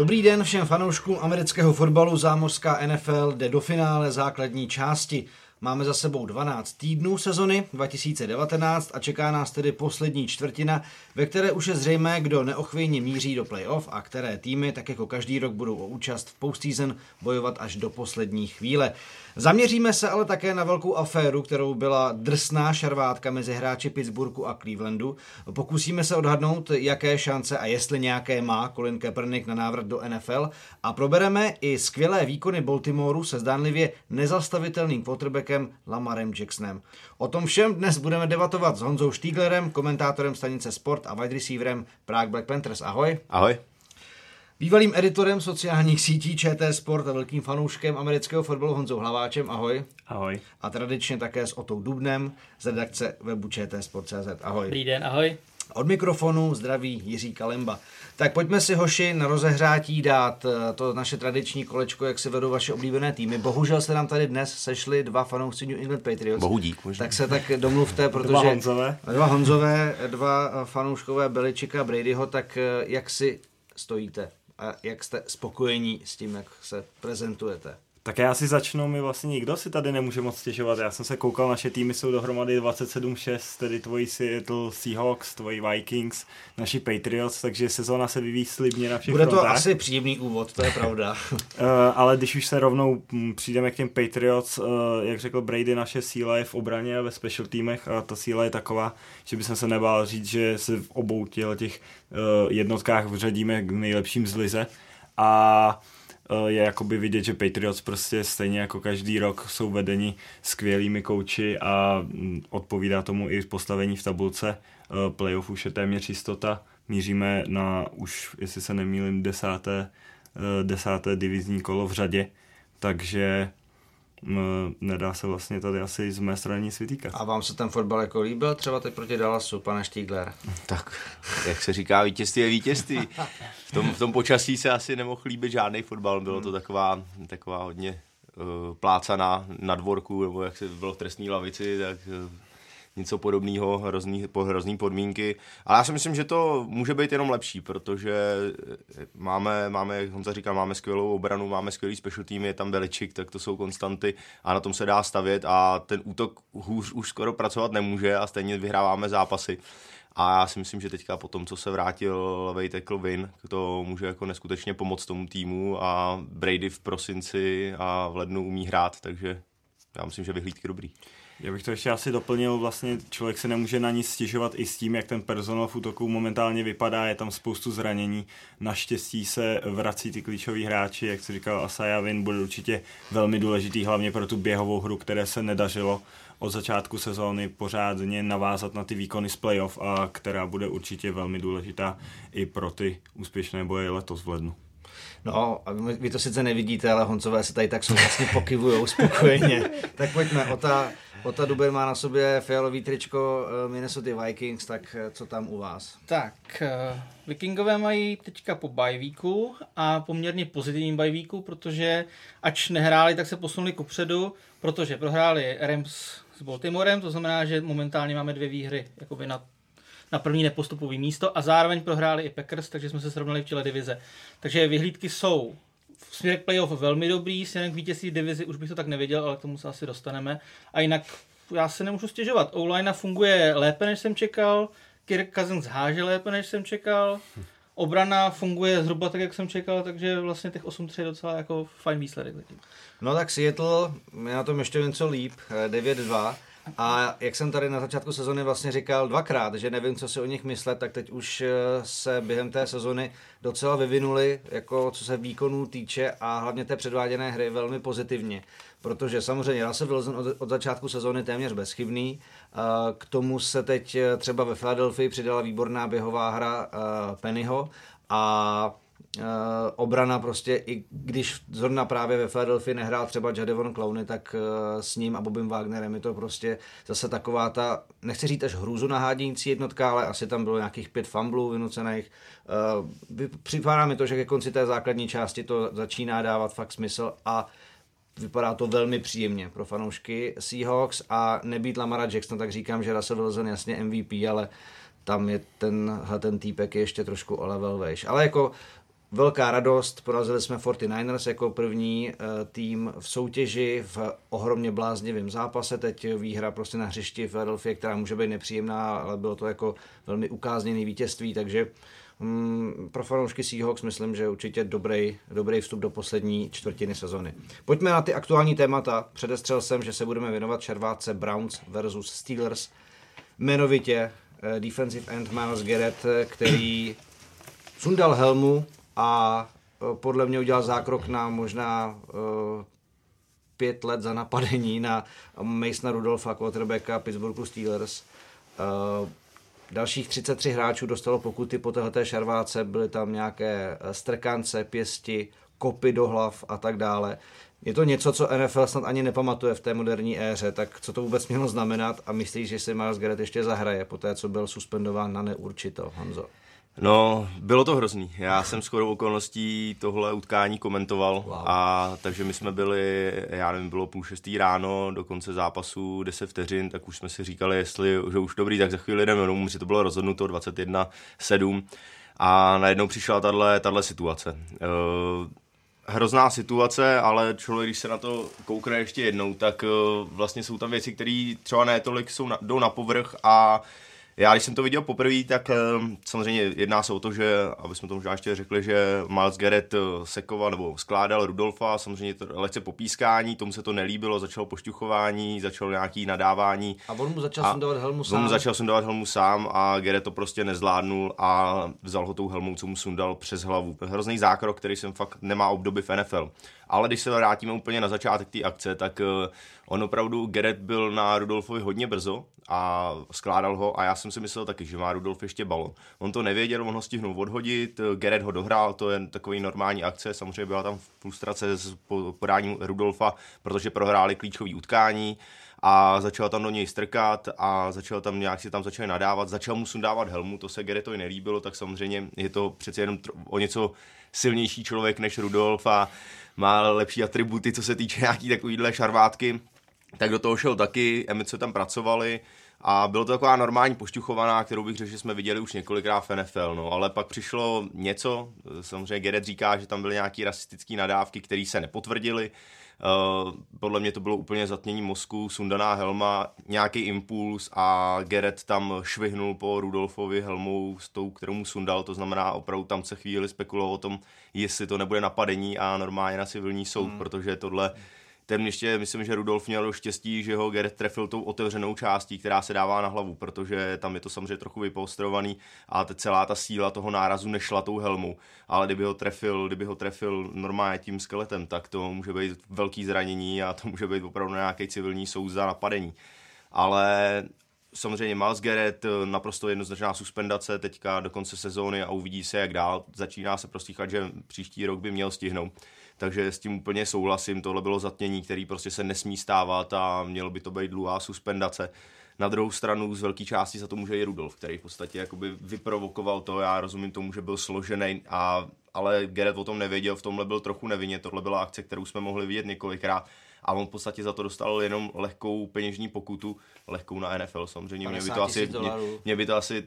Dobrý den všem fanouškům amerického fotbalu, zámořská NFL jde do finále základní části. Máme za sebou 12 týdnů sezony 2019 a čeká nás tedy poslední čtvrtina, ve které už je zřejmé, kdo neochvějně míří do playoff a které týmy, tak jako každý rok, budou o účast v postseason bojovat až do poslední chvíle. Zaměříme se ale také na velkou aféru, kterou byla drsná šarvátka mezi hráči Pittsburghu a Clevelandu. Pokusíme se odhadnout, jaké šance a jestli nějaké má Colin Kaepernick na návrat do NFL a probereme i skvělé výkony Baltimoru se zdánlivě nezastavitelným quarterbackem Lamarem Jacksonem. O tom všem dnes budeme debatovat s Honzou Štieglerem, komentátorem stanice Sport a wide receiverem Prague Black Panthers. Ahoj. Ahoj. Bývalým editorem sociálních sítí ČT Sport a velkým fanouškem amerického fotbalu Honzou Hlaváčem. Ahoj. Ahoj. A tradičně také s Otou Dubnem z redakce webu ČT sport.cz. Ahoj. Dobrý den, ahoj. Od mikrofonu zdraví Jiří Kalemba. Tak pojďme si, hoši, na rozehrátí dát to naše tradiční kolečko, jak se vedou vaše oblíbené týmy. Bohužel se nám tady dnes sešli dva fanoušci New England Patriots. Bohudík, možná. Tak se tak domluvte, protože dva Honzové, dva fanouškové Belichicka a Bradyho, tak jak si stojíte a jak jste spokojení s tím, jak se prezentujete? Tak já si začnu, my vlastně nikdo si tady nemůže moc stěžovat, já jsem se koukal, naše týmy jsou dohromady 27-6, tedy tvoji Seattle Seahawks, tvoji Vikings, naši Patriots, takže sezóna se vyvíjí slibně na všech frontách. Bude to asi příjemný úvod, to je pravda. Ale když už se rovnou přijdeme k těm Patriots, jak řekl Brady, naše síla je v obraně a ve special týmech a ta síla je taková, že bych se nebál říct, že se v obou těch jednotkách vřadíme k nejlepším z lize a je jakoby vidět, že Patriots prostě stejně jako každý rok jsou vedeni skvělými kouči a odpovídá tomu i postavení v tabulce. Playoff už je téměř jistota. Míříme na už, jestli se nemýlím, desáté divizní kolo v řadě. Takže nedá se vlastně tady asi z mé strany nic vytýkat. A vám se ten fotbal jako líbil? Třeba teď proti Dallasu, pane Štiegler. Tak, jak se říká, vítězství je vítězství. V tom počasí se asi nemohl líbit žádný fotbal. Bylo to taková hodně plácaná na dvorku, nebo jak se bylo v trestní lavici, tak něco podobného, hrozný podmínky. Ale já si myslím, že to může být jenom lepší, protože máme, jak Honza říká, máme skvělou obranu, máme skvělý special team, je tam Belichick, tak to jsou konstanty a na tom se dá stavět a ten útok hůř už skoro pracovat nemůže a stejně vyhráváme zápasy. A já si myslím, že teďka po tom, co se vrátil levej tackle Vin, to může jako neskutečně pomoct tomu týmu a Brady v prosinci a v lednu umí hrát, takže já myslím, že vyhlídky dobrý. Já bych to ještě asi doplnil, vlastně člověk se nemůže na nic stěžovat i s tím, jak ten personál v útoku momentálně vypadá, je tam spoustu zranění, naštěstí se vrací ty klíčoví hráči, jak se říkal Asai Vin, bude určitě velmi důležitý, hlavně pro tu běhovou hru, které se nedařilo od začátku sezóny pořádně navázat na ty výkony z playoff a která bude určitě velmi důležitá i pro ty úspěšné boje letos v lednu. No, vy to sice nevidíte, ale Honcové se tady tak souhlasně pokyvujou spokojeně. Tak pojďme, Ota Duber má na sobě fialový tričko Minnesota Vikings, tak co tam u vás? Tak, Vikingové mají teďka po bye weeku a poměrně pozitivním bye weeku, protože ač nehráli, tak se posunuli kupředu, protože prohráli Rams s Baltimorem, to znamená, že momentálně máme dvě výhry jakoby na první nepostupové místo a zároveň prohráli i Packers, takže jsme se srovnali v čele divize. Takže vyhlídky jsou v směru playoff velmi dobrý, směrem k vítězství divizi už bych to tak nevěděl, ale k tomu se asi dostaneme. A jinak já se nemůžu stěžovat. O-line funguje lépe, než jsem čekal, Kirk Cousins háže lépe, než jsem čekal, obrana funguje zhruba tak, jak jsem čekal, takže vlastně těch 8-3 je docela jako fajn výsledek zatím. No tak Seattle, je na tom ještě něco líp, 9-2. A jak jsem tady na začátku sezony vlastně říkal dvakrát, že nevím, co si o nich myslet, tak teď už se během té sezony docela vyvinuli, jako co se výkonů týče a hlavně té předváděné hry velmi pozitivně. Protože samozřejmě Russell Wilson od začátku sezony téměř bezchybný. K tomu se teď třeba ve Philadelphii přidala výborná běhová hra Pennyho a obrana prostě, i když zrovna právě ve Philadelphii nehrál třeba Jadeveon Clowney, tak s ním a Bobem Wagnerem je to prostě zase taková ta, nechci říct až hrůzu nahádící jednotka, ale asi tam bylo nějakých 5 fumblů vynucených. Připadá mi to, že ke konci té základní části to začíná dávat fakt smysl a vypadá to velmi příjemně pro fanoušky Seahawks a nebýt Lamara Jacksona, tak říkám, že Russell Wilson jasně MVP, ale tam je ten týpek ještě trošku o level vejš. Ale jako Velká radost, porazili jsme 49ers jako první tým v soutěži v ohromně bláznivém zápase. Teď výhra prostě na hřišti v Philadelphia, která může být nepříjemná, ale bylo to jako velmi ukázněné vítězství, takže pro fanoušky Seahawks myslím, že určitě dobrý vstup do poslední čtvrtiny sezony. Pojďme na ty aktuální témata. Předestřel jsem, že se budeme věnovat šarvátce Browns versus Steelers. Jmenovitě defensive end Myles Garrett, který sundal helmu a podle mě udělal zákrok na možná 5 let za napadení na Masona Rudolfa, quarterbacka Pittsburghu Steelers. Dalších 33 hráčů dostalo pokuty po téhleté šarváce, byly tam nějaké strkance, pěsti, kopy do hlav a tak dále. Je to něco, co NFL snad ani nepamatuje v té moderní éře, tak co to vůbec mělo znamenat a myslíš, že si Myles Garrett ještě zahraje po té, co byl suspendován na neurčito, Honzo? No, bylo to hrozný. Já jsem shodou okolností tohle utkání komentoval, wow. A takže my jsme byli, já nevím, bylo 5:30 ráno, do konce zápasu 10 vteřin, tak už jsme si říkali, že už dobrý, tak za chvíli jdeme domů, že to bylo rozhodnuto 21:7 a najednou přišla tahle situace. Hrozná situace, ale člověk, když se na to koukne ještě jednou, tak vlastně jsou tam věci, které třeba ne tolik jdou na povrch a já, když jsem to viděl poprvé, tak samozřejmě jedná se o to, že, aby jsme to možná ještě řekli, že Myles Garrett sekoval nebo skládal Rudolfa, samozřejmě lehce popískání, tomu se to nelíbilo, začalo pošťuchování, začalo nějaké nadávání. A on mu začal sundávat helmu sám. A Garrett to prostě nezvládnul a vzal ho tou helmou, co mu sundal přes hlavu. Hrozný zákrok, který jsem fakt nemá obdoby v NFL. Ale když se vrátíme úplně na začátek té akce, tak on opravdu, Garrett byl na Rudolfovi hodně brzo a skládal ho a já jsem si myslel taky, že má Rudolf ještě balon. On to nevěděl, on ho stihnul odhodit, Garrett ho dohrál, to je takový normální akce, samozřejmě byla tam frustrace s podáním Rudolfa, protože prohráli klíčový utkání a začal tam do něj strkat a začali nadávat, začal mu sundávat helmu, to se Garrettovi nelíbilo, tak samozřejmě je to přece jenom o něco silnější člověk než Rudolf a má lepší atributy, co se týče nějaký takovýhle šarvátky, tak do toho šel taky, emoce tam pracovali a bylo to taková normální pošťuchovaná, kterou bych řekl, že jsme viděli už několikrát v NFL, no, ale pak přišlo něco, samozřejmě Garrett říká, že tam byly nějaké rasistické nadávky, které se nepotvrdily, podle mě to bylo úplně zatmění mozku, sundaná helma, nějaký impuls a Garrett tam švihnul po Rudolfovi helmou s tou, kterou mu sundal, to znamená opravdu tam se chvíli spekulovalo o tom, jestli to nebude napadení a normálně na civilní soud, protože tohle ten ještě, myslím, že Rudolf měl štěstí, že ho Garrett trefil tou otevřenou částí, která se dává na hlavu, protože tam je to samozřejmě trochu vypoustrovaný a celá ta síla toho nárazu nešla tou helmou. Ale kdyby ho trefil normálně tím skeletem, tak to může být velký zranění a to může být opravdu nějaký civilní soud za napadení. Ale samozřejmě Myles Garrett, naprosto jednoznačná suspendace teďka do konce sezóny a uvidí se, jak dál. Začíná se proslýchat, že příští rok by měl stihnout. Takže s tím úplně souhlasím, tohle bylo zatmění, který prostě se nesmí stávat a mělo by to být dlouhá suspendace. Na druhou stranu z velké části za to může i Rudolf, který v podstatě jakoby vyprovokoval to, já rozumím tomu, že byl složený, ale Garrett o tom nevěděl, v tomhle byl trochu nevinně, tohle byla akce, kterou jsme mohli vidět několikrát a on v podstatě za to dostal jenom lehkou peněžní pokutu, lehkou na NFL samozřejmě, mě by to asi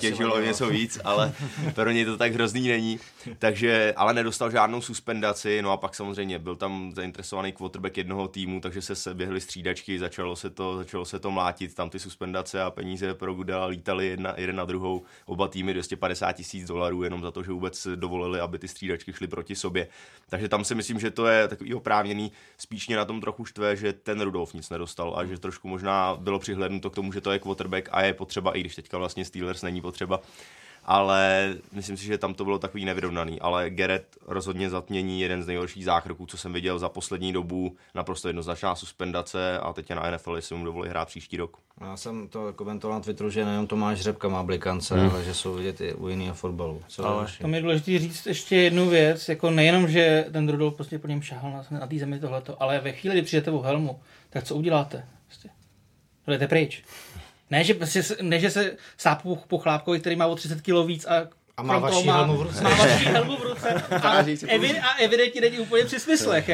těžilo něco víc, ale pro něj to tak hrozný není, takže, ale nedostal žádnou suspendaci, no a pak samozřejmě byl tam zainteresovaný quarterback jednoho týmu, takže se běhly střídačky, začalo se to mlátit, tam ty suspendace a peníze pro Goodella lítaly jeden na druhou, oba týmy $250,000 jenom za to, že vůbec dovolili, aby ty střídačky šly proti sobě, takže tam si myslím, že to je takový oprávněný, spíš mě na tom trochu štve, že ten Rudolf nic nedostal a že trošku možná bylo přihlédnuto k tomu, že to je quarterback a je potřeba, i když teďka vlastně Steelers není potřeba, ale myslím si, že tam to bylo takový nevyrovnaný, ale Garrett rozhodně zatmění, jeden z nejhorších zákroků, co jsem viděl za poslední dobu, naprosto jednoznačná suspendace a teď je na NFL, jestli mu dovolí hrát příští rok. Já jsem to komentoval na Twitteru, že nejenom Tomáš Řepka má blikance, ale že jsou vidět i u jiného fotbalu. Tam je důležité říct ještě jednu věc, jako nejenom, že ten Rudolf prostě po něm šahal na té zemi tohleto, ale ve chvíli, kdy přijete o helmu, tak co uděláte? Jdete pryč. Ne, že se sápu po chlápkovi, který má o 30 kg víc a má vaší helmu v ruce. A evidentně není úplně při smyslech.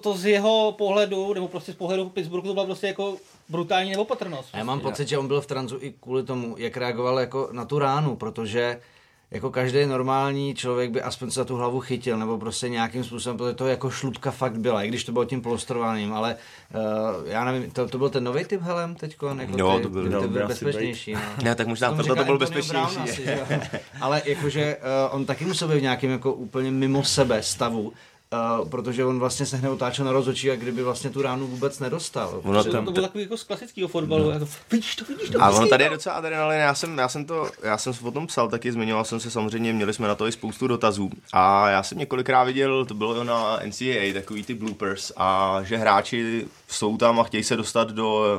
To z jeho pohledu, nebo prostě z pohledu Pittsburghu, to byla prostě jako brutální neopatrnost. Já mám pocit, že on byl v tranzu i kvůli tomu, jak reagoval jako na tu ránu, protože jako každý normální člověk by aspoň se za tu hlavu chytil, nebo prostě nějakým způsobem, protože to jako šlubka fakt byla, i když to bylo tím polostrováním, ale já nevím, to byl ten nový typ helem teďko? Jako jo, ty, to byl bezpečnější. No, tak možná proto to byl bezpečnější. Asi, ale jakože on taky musel být v nějakém jako úplně mimo sebe stavu, protože on vlastně se hned otáčel na rozhodčí a kdyby vlastně tu ránu vůbec nedostal. To bylo takový jako z klasického fotbalu. No. Jako, vidíš to. A ono tady je docela adrenalin. Já jsem o tom psal taky, zmiňoval jsem se samozřejmě, měli jsme na to i spoustu dotazů. A já jsem několikrát viděl, to bylo na NCAA, takový ty bloopers, a že hráči jsou tam a chtějí se dostat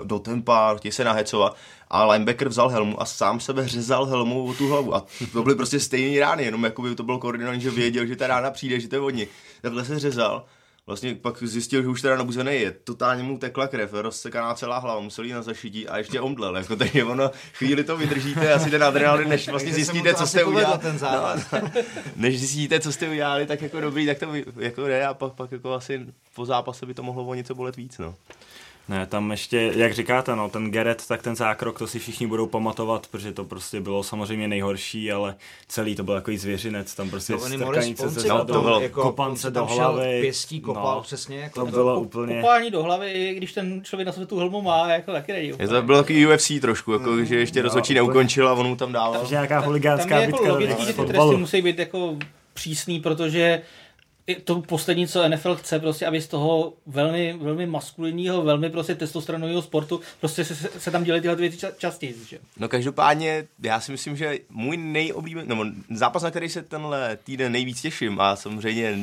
do tempa, chtějí se nahecovat. A linebacker vzal helmu a sám sebe řezal helmou o tu hlavu. A to byly prostě stejné rány, jenom jakoby to bylo koordinovaný, že věděl, že ta rána přijde, že to je od ní. Takhle se řezal. Vlastně pak zjistil, že už teda nabuzený je. Totálně mu tekla krev, rozsekaná celá hlava, musel jít na zašití a ještě omdlel. Jako, takže ono, chvíli to vydržíte, asi ten adrenalin, než vlastně zjistíte, co jste udělali. Než zjistíte, co jste udělali, tak jako dobrý, tak to jako ne, a pak jako asi po zápase by to mohlo o něco bolet víc, no. Ne, tam ještě, jak říkáte, no, ten Garrett, tak ten zákrok, to si všichni budou pamatovat, protože to prostě bylo samozřejmě nejhorší, ale celý to byl takový zvěřinec, tam prostě strkanice se zadou, kopance do hlavy, pěstí kopal, no, přesně, jako to bylo úplně... Kopání do hlavy, když ten člověk na sobě tu helmu má, jako taky nejde. To bylo taky UFC trošku, jako, že ještě rozhodčí neukončil a on mu tam dával. Takže nějaká huligánská bitka. Tam je jako logický, že ty tresty musí být jako přísný, protože... To poslední, co NFL chce, prostě, aby z toho velmi, velmi maskulinního, velmi prostě testosteronového sportu prostě se tam dělají tyhle věci častěji. Že? No každopádně, já si myslím, že můj nejoblíbený, nebo zápas, na který se tenhle týden nejvíc těším, a samozřejmě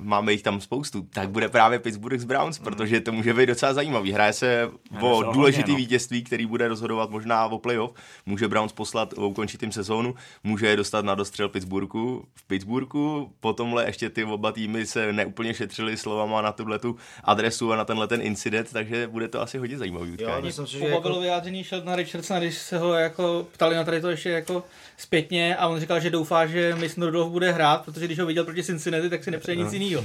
máme jich tam spoustu, tak bude právě Pittsburgh Browns, protože to může být docela zajímavý. Hraje se o důležitý vítězství, který bude rozhodovat možná o playoff. Může Browns poslat ukončit jim sezónu, může je dostat na dostřel Pittsburghu. V Pittsburghu potomhle ještě ty oba týmy se neúplně šetřili slovama na tuhletu adresu a na tenhle ten incident, takže bude to asi hodně zajímavý utkání. Pobavilo vyjádření Sheldona Richardsona, když se ho jako ptali na tady to ještě jako zpětně, a on říkal, že doufá, že Mason Rudolph bude hrát, protože když ho viděl proti Cincinnati, tak si nepřeje nic jinýho.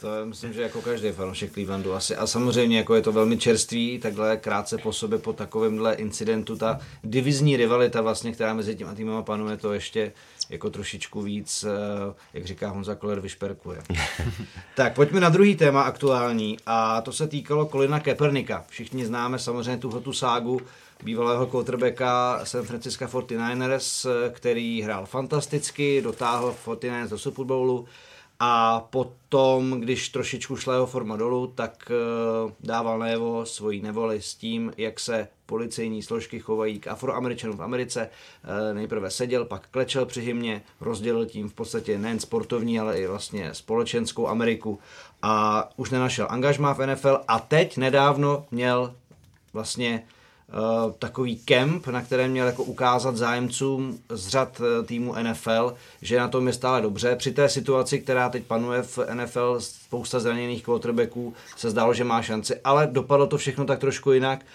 To myslím, že jako každý fanoušek Clevelandu asi. A samozřejmě jako je to velmi čerstvý, takhle krátce po sobě po takovémhle incidentu ta divizní rivalita vlastně, která mezi těma týmama panuje, to ještě jako trošičku víc, jak říká Honza Koller, vyšperkuje. Tak pojďme na druhý téma aktuální, a to se týkalo Colina Kaepernicka. Všichni známe samozřejmě tuhletu ságu bývalého quarterbacka San Francisca 49ers, který hrál fantasticky, dotáhl 49ers do Super Bowlu a potom, když trošičku šla jeho forma dolů, tak dával najevo svoji nevoli s tím, jak se policejní složky chovají k Afroameričanům v Americe. Nejprve seděl, pak klečel při hymně, rozdělil tím v podstatě nejen sportovní, ale i vlastně společenskou Ameriku, a už nenašel angažmá v NFL a teď nedávno měl vlastně takový kemp, na kterém měl jako ukázat zájemcům z řad týmu NFL, že na tom je stále dobře. Při té situaci, která teď panuje v NFL, spousta zraněných quarterbacků, se zdálo, že má šanci, ale dopadlo to všechno tak trošku jinak.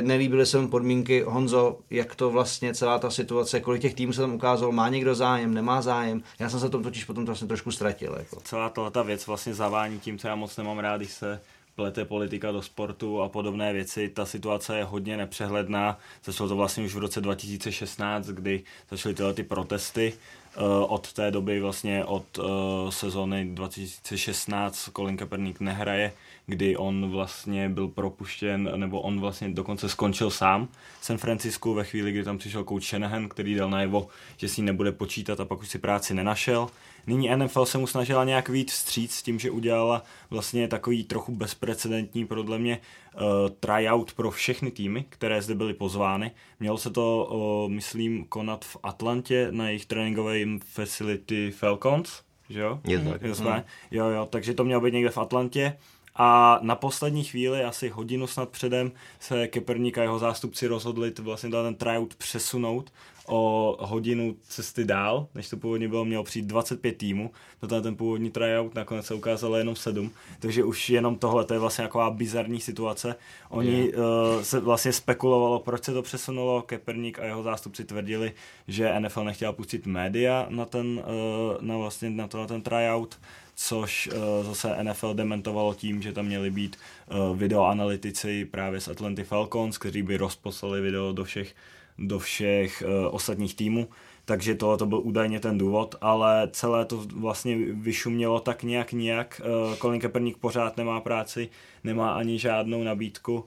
Nelíbily se mu podmínky. Honzo, jak to vlastně celá ta situace, kolik těch týmů se tam ukázalo, má někdo zájem, nemá zájem? Já jsem se tom totiž potom vlastně trošku ztratil. Jako. Celá ta věc vlastně zavání tím, co já moc nemám rád, když se plete politika do sportu a podobné věci. Ta situace je hodně nepřehledná. Začalo to vlastně už v roce 2016, kdy začaly tyhle ty protesty. Od té doby vlastně od sezóny 2016 Colin Kaepernick nehraje, kdy on vlastně byl propuštěn, nebo on vlastně dokonce skončil sám v San Francisku ve chvíli, kdy tam přišel coach Shanahan, který dal najevo, že si nebude počítat, a pak už si práci nenašel. Nyní NFL se mu snažila nějak víc vstříc s tím, že udělala vlastně takový trochu bezprecedentní podle mě tryout pro všechny týmy, které zde byly pozvány. Mělo se to, myslím, konat v Atlantě na jejich tréninkovém facility Falcons, že jo? Jo, takže to mělo být někde v Atlantě. A na poslední chvíli, asi hodinu snad předem, se Kaepernick a jeho zástupci rozhodli vlastně ten tryout přesunout o hodinu cesty dál, než to původně bylo, mělo přijít 25 týmů, to ten původní tryout, nakonec se ukázalo jenom 7, takže už jenom tohle, to je vlastně taková bizarní situace. Oni se vlastně spekulovalo, proč se to přesunulo. Kaepernick a jeho zástupci tvrdili, že NFL nechtěla pustit média na ten, na ten tryout, což zase NFL dementovalo tím, že tam měli být videoanalytici právě z Atlanty Falcons, kteří by rozposlali video do všech ostatních týmů, takže to byl údajně ten důvod, ale celé to vlastně vyšumělo tak nějak. Colin Kaepernick pořád nemá práci, nemá ani žádnou nabídku.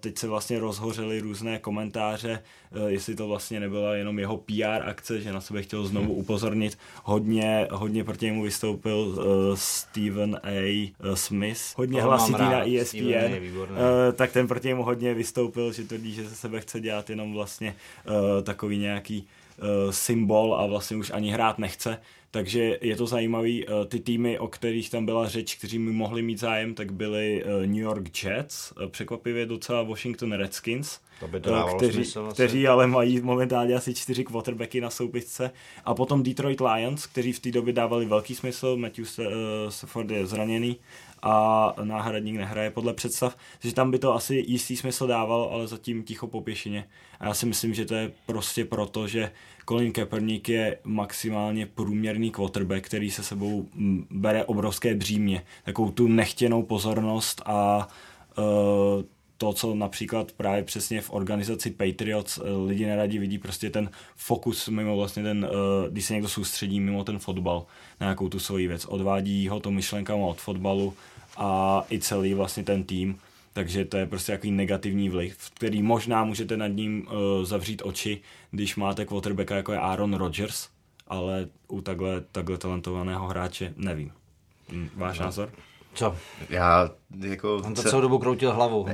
Teď se vlastně rozhořely různé komentáře, jestli to vlastně nebyla jenom jeho PR akce, že na sebe chtěl znovu upozornit. Hodně proti němu vystoupil Stephen A. Smith, hodně hlasitý na ESPN, tak ten proti němu hodně vystoupil, že tvrdí, že se sebe chce dělat jenom vlastně takový nějaký symbol a vlastně už ani hrát nechce. Takže je to zajímavý, ty týmy, o kterých tam byla řeč, kteří mi mohli mít zájem, tak byly New York Jets, překvapivě docela Washington Redskins, kteří ale mají momentálně asi 4 quarterbacky na soupisce, a potom Detroit Lions, kteří v té době dávali velký smysl, Matthew Stafford je zraněný a náhradník nehraje podle představ, takže tam by to asi jistý smysl dávalo, ale zatím ticho po pěšině. A já si myslím, že to je prostě proto, že Colin Kaepernick je maximálně průměrný quarterback, který se sebou bere obrovské břímě, takovou tu nechtěnou pozornost a to, co například právě přesně v organizaci Patriots lidi neradi vidí, prostě ten fokus mimo vlastně ten, když se někdo soustředí mimo ten fotbal na nějakou tu svoji věc. Odvádí ho to myšlenkama od fotbalu a i celý vlastně ten tým, takže to je prostě takový negativní vliv, který možná můžete nad ním zavřít oči, když máte quarterbacka jako je Aaron Rodgers, ale u takhle talentovaného hráče nevím. Váš názor? Co? Já jako... On to celou dobu kroutil hlavou.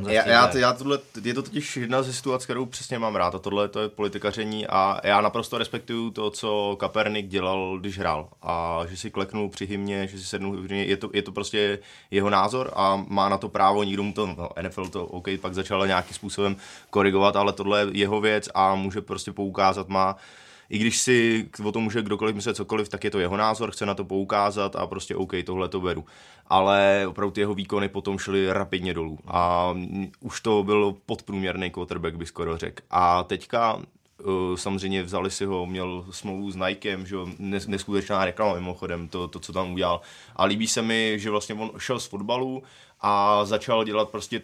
Je to totiž jedna ze situací, kterou přesně mám rád, a tohle to je politikaření a já naprosto respektuju to, co Kaepernick dělal, když hrál, a že si kleknul při hymně, že si sednul při hymně, je to prostě jeho názor a má na to právo, nikdo mu to, NFL to OK, pak začal nějakým způsobem korigovat, ale tohle je jeho věc a může prostě poukázat, má... I když si o tom může kdokoliv myslet cokoliv, tak je to jeho názor, chce na to poukázat a prostě OK, tohle to beru. Ale opravdu ty jeho výkony potom šly rapidně dolů a už to byl podprůměrný quarterback, bych skoro řekl. A teďka samozřejmě vzali si ho, měl smlouvu s Nikem, že neskutečná reklama mimochodem, to, co tam udělal. A líbí se mi, že vlastně on šel z fotbalu a začal dělat prostě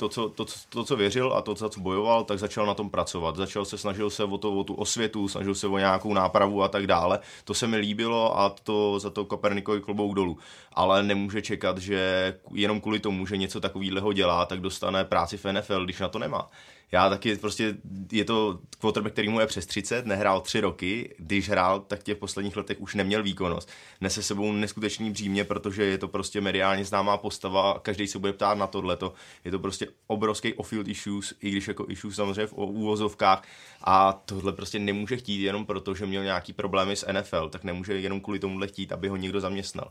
to, co věřil a to, za co bojoval, tak začal na tom pracovat. Snažil se o tu osvětu, snažil se o nějakou nápravu a tak dále. To se mi líbilo a to za to Kaepernickovi klobouk dolů. Ale nemůže čekat, že jenom kvůli tomu, že něco takového dělá, tak dostane práci v NFL, když na to nemá. Já taky prostě, je to quarterback, který mu je přes 30, nehrál 3 roky, když hrál, tak těch posledních letech už neměl výkonnost. Nese sebou neskutečný břímě, protože je to prostě mediálně známá postava, každý se bude ptát na tohleto. Je to prostě obrovský off-field issues, i když jako issues samozřejmě v úvozovkách, a tohle prostě nemůže chtít jenom proto, že měl nějaký problémy s NFL, tak nemůže jenom kvůli tomuhle chtít, aby ho někdo zaměstnal.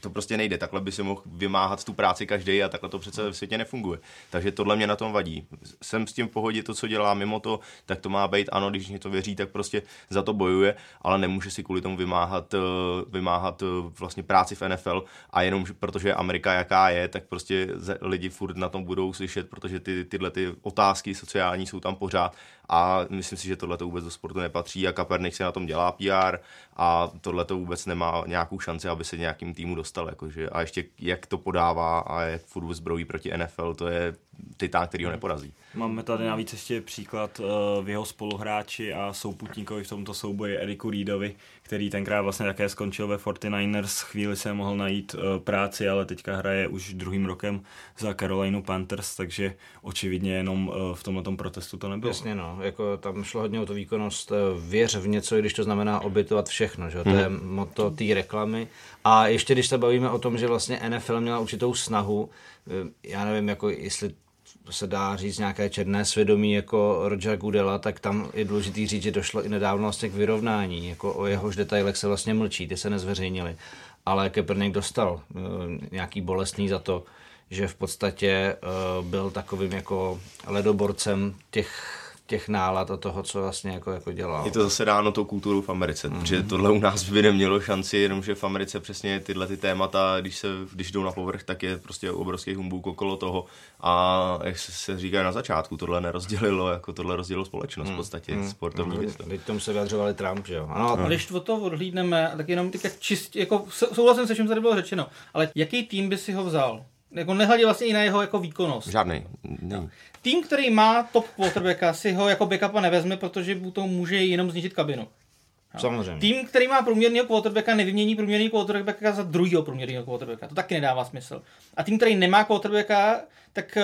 To prostě nejde, takhle by si mohl vymáhat tu práci každý a takhle to přece ve světě nefunguje. Takže tohle mě na tom vadí. Jsem s tím v pohodě, to, co dělá mimo to, tak to má být, ano, když mě to věří, tak prostě za to bojuje, ale nemůže si kvůli tomu vymáhat vlastně práci v NFL a jenom protože Amerika jaká je, tak prostě lidi furt na tom budou slyšet, protože tyhle otázky sociální jsou tam pořád a myslím si, že tohle to vůbec do sportu nepatří a Kaepernick se na tom dělá PR a tohle to vůbec nemá nějakou šanci, aby se nějakým týmu dostal, jakože. A ještě jak to podává a jak furt zbrojí proti NFL, to je titán, který ho neporazí. Máme tady navíc ještě příklad v jeho spoluhráči a souputníkovi v tomto souboji Eriku Reidovi, který tenkrát vlastně také skončil ve 49ers, chvíli se mohl najít práci, ale teďka hraje už druhým rokem za Carolinu Panthers, takže očividně jenom v tomhletom protestu to nebylo. Jasně no, jako tam šlo hodně o tu výkonnost, věř v něco, když to znamená obětovat všechno, že? To je motto té reklamy. A ještě když se bavíme o tom, že vlastně NFL měla určitou snahu, já nevím, jako jestli se dá říct nějaké černé svědomí jako Roger Goodella, tak tam je důležitý říct, že došlo i nedávno vlastně k vyrovnání, jako o jehož detailech se vlastně mlčí, ty se nezveřejnili, ale Kaepernick dostal nějaký bolestný za to, že v podstatě byl takovým jako ledoborcem těch nálad a toho, co vlastně jako dělal. Je to zase dáno tou kulturou v Americe, protože tohle u nás by nemělo šanci, jenomže v Americe přesně tyhle ty témata, když jdou na povrch, tak je prostě obrovský humbuk okolo toho a jak se říká na začátku, tohle nerozdělilo, jako tohle rozdělilo společnost v podstatě, sportovní věc. Teď tomu se vyjadřovali Trump, že jo? Ano, a když o to odhlídneme, tak jenom tak čistě, jako souhlasím se vším, co tady bylo řečeno, ale jaký tým by si ho vzal? Jako nehledě vlastně i na jeho jako výkonnost. Žádný. No. Tým, který má top quarterbacka, si ho jako backupa nevezme, protože mu to může jenom zničit kabinu. Samozřejmě. Tým, který má průměrného quarterbacka, nevymění průměrného quarterbacka za druhého průměrného quarterbacka. To taky nedává smysl. A tým, který nemá quarterbacka, tak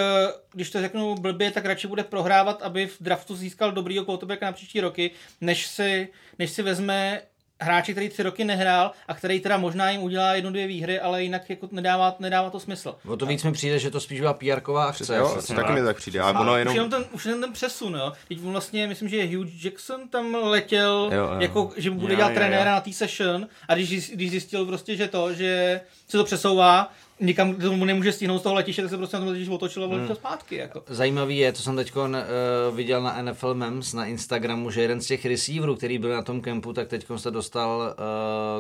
když to řeknu blbě, tak radši bude prohrávat, aby v draftu získal dobrýho quarterbacka na příští roky, než si vezme hráči, který 3 roky nehrál a který teda možná jim udělá 1-2 výhry, ale jinak jako nedává to smysl. O to víc mi přijde, že to spíš byla PR-ková akce. Jo, taky mi tak přijde. Ale ono už jenom ten přesun, jo. Teď vlastně myslím, že Hugh Jackson tam letěl, jo. Jako, že bude dělat trenéra na té session a když zjistil prostě, že se to přesouvá, nikam mu nemůže stihnout z toho letiště, tak se prostě na tom letiště otočilo a zpátky. Jako. Zajímavý je, to jsem teď viděl na NFL Memes na Instagramu, že jeden z těch receiverů, který byl na tom kempu, tak teď se dostal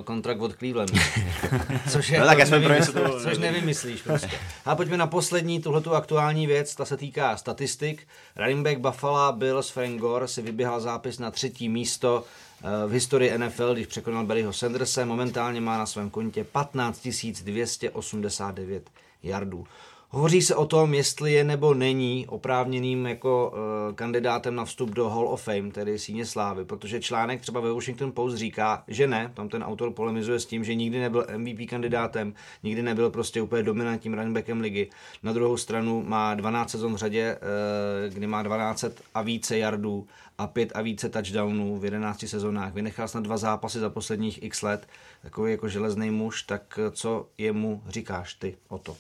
kontrakt od Clevelandu. Což je, no tak což nevymyslíš prostě. A pojďme na poslední, tuhletu aktuální věc, ta se týká statistik. Running back Buffalo Bills Frank Gore si vyběhal zápis na 3. místo v historii NFL, když překonal Barryho Sanderse. Momentálně má na svém kontě 15 289 yardů. Hovoří se o tom, jestli je nebo není oprávněným jako kandidátem na vstup do Hall of Fame, tedy síně slávy, protože článek třeba ve Washington Post říká, že ne, tam ten autor polemizuje s tím, že nikdy nebyl MVP kandidátem, nikdy nebyl prostě úplně dominantním runningbackem ligy. Na druhou stranu má 12 sezon v řadě, kdy má 12 a více yardů a 5 a více touchdownů v 11 sezónách. Vynechal snad 2 zápasy za posledních x let, takový jako železný muž, tak co jemu říkáš ty o to?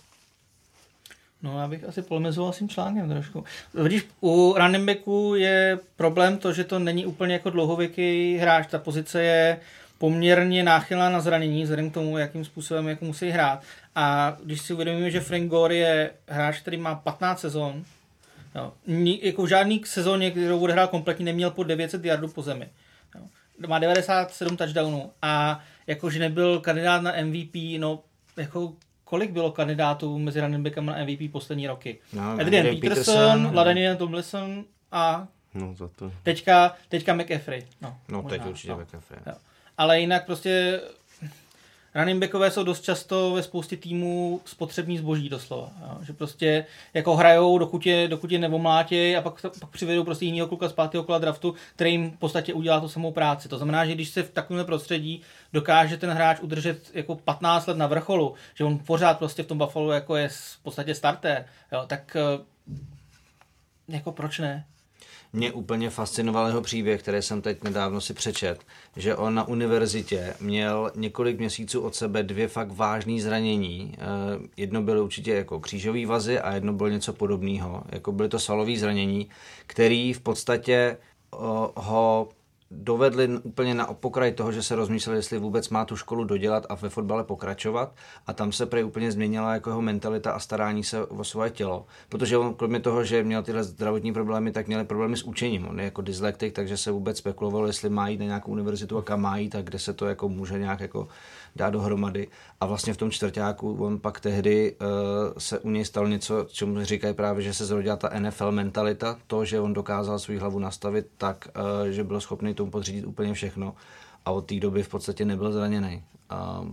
No, já bych asi polemizoval s tím článkem trošku. Vidíš, u running backu je problém to, že to není úplně jako dlouhověký hráč. Ta pozice je poměrně náchylná na zranění, vzhledem k tomu, jakým způsobem jako musí hrát. A když si uvědomíme, že Frank Gore je hráč, který má 15 sezon, jo, jako v žádný sezóně, kterou odehrál kompletně, neměl po 900 yardů po zemi. Jo. Má 97 touchdownů a jakože nebyl kandidát na MVP, no jako... Kolik bylo kandidátů mezi running backem na MVP poslední roky? No, Adrian Peterson, Ladanian Tomlinson a no, za to. Teďka McCaffrey. No možná, teď určitě no. McCaffrey. Jo. Ale jinak prostě running backové jsou dost často ve spoustě týmů spotřební zboží doslova. Jo. Že prostě jako hrajou, dokud je nevomlátěj a pak přivedou prostě jinýho kluka z 5. kola draftu, který jim v podstatě udělá tu samou práci. To znamená, že když se v takovémhle prostředí dokáže ten hráč udržet jako 15 let na vrcholu, že on pořád prostě v tom Buffalo jako je v podstatě starter, jo, tak jako proč ne? Mě úplně fascinoval jeho příběh, který jsem teď nedávno si přečet, že on na univerzitě měl několik měsíců od sebe 2 fakt vážný zranění. Jedno bylo určitě jako křížový vazy a jedno bylo něco podobného. Jako byly to svalové zranění, který v podstatě ho dovedli úplně na pokraj toho, že se rozmýšleli, jestli vůbec má tu školu dodělat a ve fotbale pokračovat, a tam se prej úplně změnila jako jeho mentalita a starání se o svoje tělo, protože on kromě toho, že měl tyhle zdravotní problémy, tak měl problémy s učením, on je jako dyslektik, takže se vůbec spekulovalo, jestli má jít na nějakou univerzitu a kam má jít a kde se to jako může nějak jako dát dohromady, a vlastně v tom čtvrťáku on pak tehdy se u něj stalo něco, čemu říkají právě, že se zrodila ta NFL mentalita, to, že on dokázal svou hlavu nastavit tak, že byl schopný tomu podřídit úplně všechno, a od té doby v podstatě nebyl zraněný. A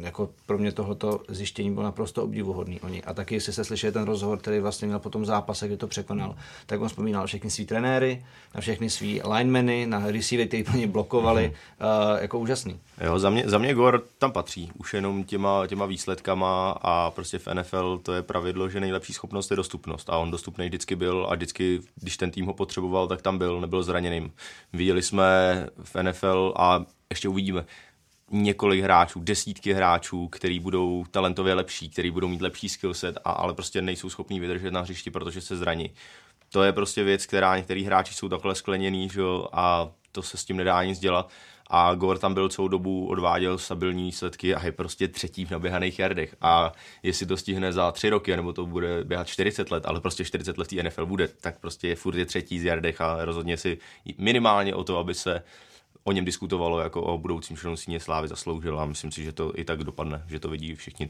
jako pro mě tohleto zjištění bylo naprosto obdivuhodný oni. A taky, jestli se slyšel ten rozhovor, který vlastně měl po tom zápase, kdy to překonal, tak on vzpomínal všechny svý trenéry, na všechny svý linemery, na receivery, který po ně blokovali, jako úžasný. Jo, za mě Gore tam patří, už jenom těma výsledkama, a prostě v NFL to je pravidlo, že nejlepší schopnost je dostupnost, a on dostupný vždycky byl a vždycky, když ten tým ho potřeboval, tak tam byl, nebyl zraněným. Viděli jsme v NFL a ještě uvidíme několik hráčů, desítky hráčů, který budou talentově lepší, který budou mít lepší skillset, ale prostě nejsou schopní vydržet na hřišti, protože se zraní. To je prostě věc, která některý hráči jsou takhle skleněný, že jo, a to se s tím nedá nic dělat. A Gore tam byl celou dobu, odváděl stabilní výsledky a je prostě 3. v naběhaných yardech. A jestli to stihne za 3 roky, nebo to bude běhat 40 let, ale prostě 40 let NFL bude, tak prostě je furt je 3. z yardech a rozhodně si minimálně o to, aby se o něm diskutovalo jako o budoucím členu síně slávy, zasloužil, a myslím si, že to i tak dopadne, že to vidí všichni.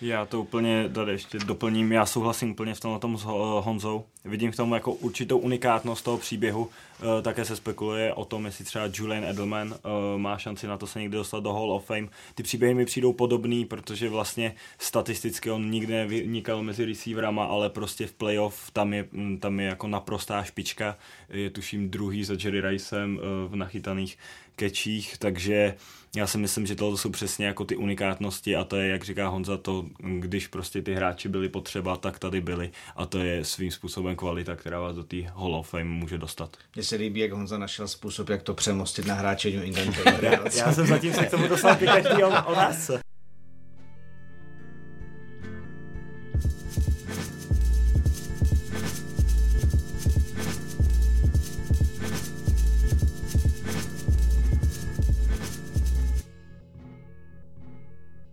Já to úplně tady ještě doplním, já souhlasím úplně v tomhle tom s Honzou, vidím v tom jako určitou unikátnost toho příběhu, také se spekuluje o tom, jestli třeba Julian Edelman má šanci na to se někdy dostat do Hall of Fame, ty příběhy mi přijdou podobný, protože vlastně statisticky on nikdy nevynikal mezi receiverama, ale prostě v playoff tam je jako naprostá špička, je tuším 2. za Jerry Ricem v nachytaných, kečích, takže já si myslím, že tohle jsou přesně jako ty unikátnosti a to je, jak říká Honza, to, když prostě ty hráči byli potřeba, tak tady byli a to je svým způsobem kvalita, která vás do té Hall of Fame může dostat. Mně se líbí, jak Honza našel způsob, jak to přemostit na hráče New England. Já jsem zatím se k tomu dostal pikačtý o nás.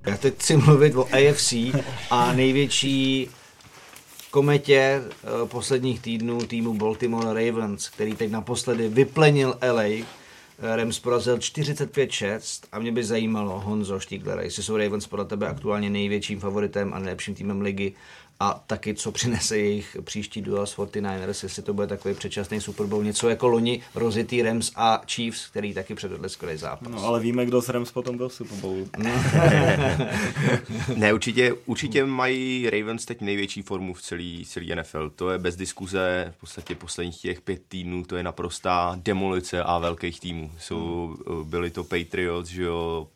Já teď chci mluvit o AFC a největší kometě posledních týdnů týmu Baltimore Ravens, který teď naposledy vyplenil LA, Rams porazil 45-6 a mě by zajímalo, Honzo Štiglera, jestli jsou Ravens podle tebe aktuálně největším favoritem a nejlepším týmem ligy a taky co přinese jejich příští duel s 49ers, jestli to bude takový předčasný Super Bowl, něco jako loni rozjetý Rams a Chiefs, který taky předvedli skvělý zápas. No ale víme, kdo s Rams potom byl v Super Bowlu. Ne, určitě mají Ravens teď největší formu v celý NFL, to je bez diskuze, v podstatě posledních těch 5 týdnů, to je naprostá demolice a velkých týmů. Byli to Patriots, že jo,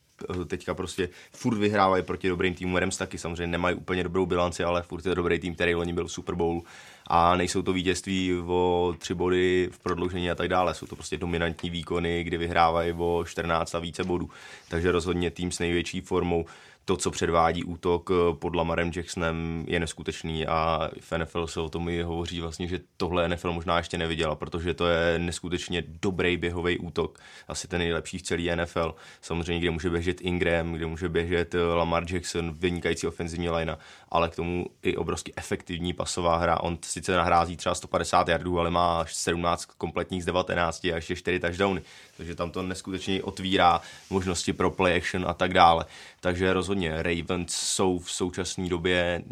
teďka prostě furt vyhrávají proti dobrým týmům. Rams taky samozřejmě nemají úplně dobrou bilanci, ale furt je dobrý tým, který loni byl v Super Bowlu a nejsou to vítězství o 3 body v prodloužení a tak dále. Jsou to prostě dominantní výkony, kdy vyhrávají o 14 a více bodů. Takže rozhodně tým s největší formou. To, co předvádí útok pod Lamarem Jacksonem, je neskutečný a v NFL se o tom i hovoří vlastně, že tohle NFL možná ještě neviděla, protože to je neskutečně dobrý běhový útok, asi ten nejlepší v celý NFL. Samozřejmě, kde může běžet Ingram, kde může běžet Lamar Jackson, vynikající ofenzivní linea, ale k tomu i obrovsky efektivní pasová hra. On sice nahrází třeba 150 yardů, ale má 17 kompletních z 19 a ještě 4 touchdowny, takže tam to neskutečně otvírá možnosti pro play action a tak dále. Takže rozhodně Ravens jsou v současné době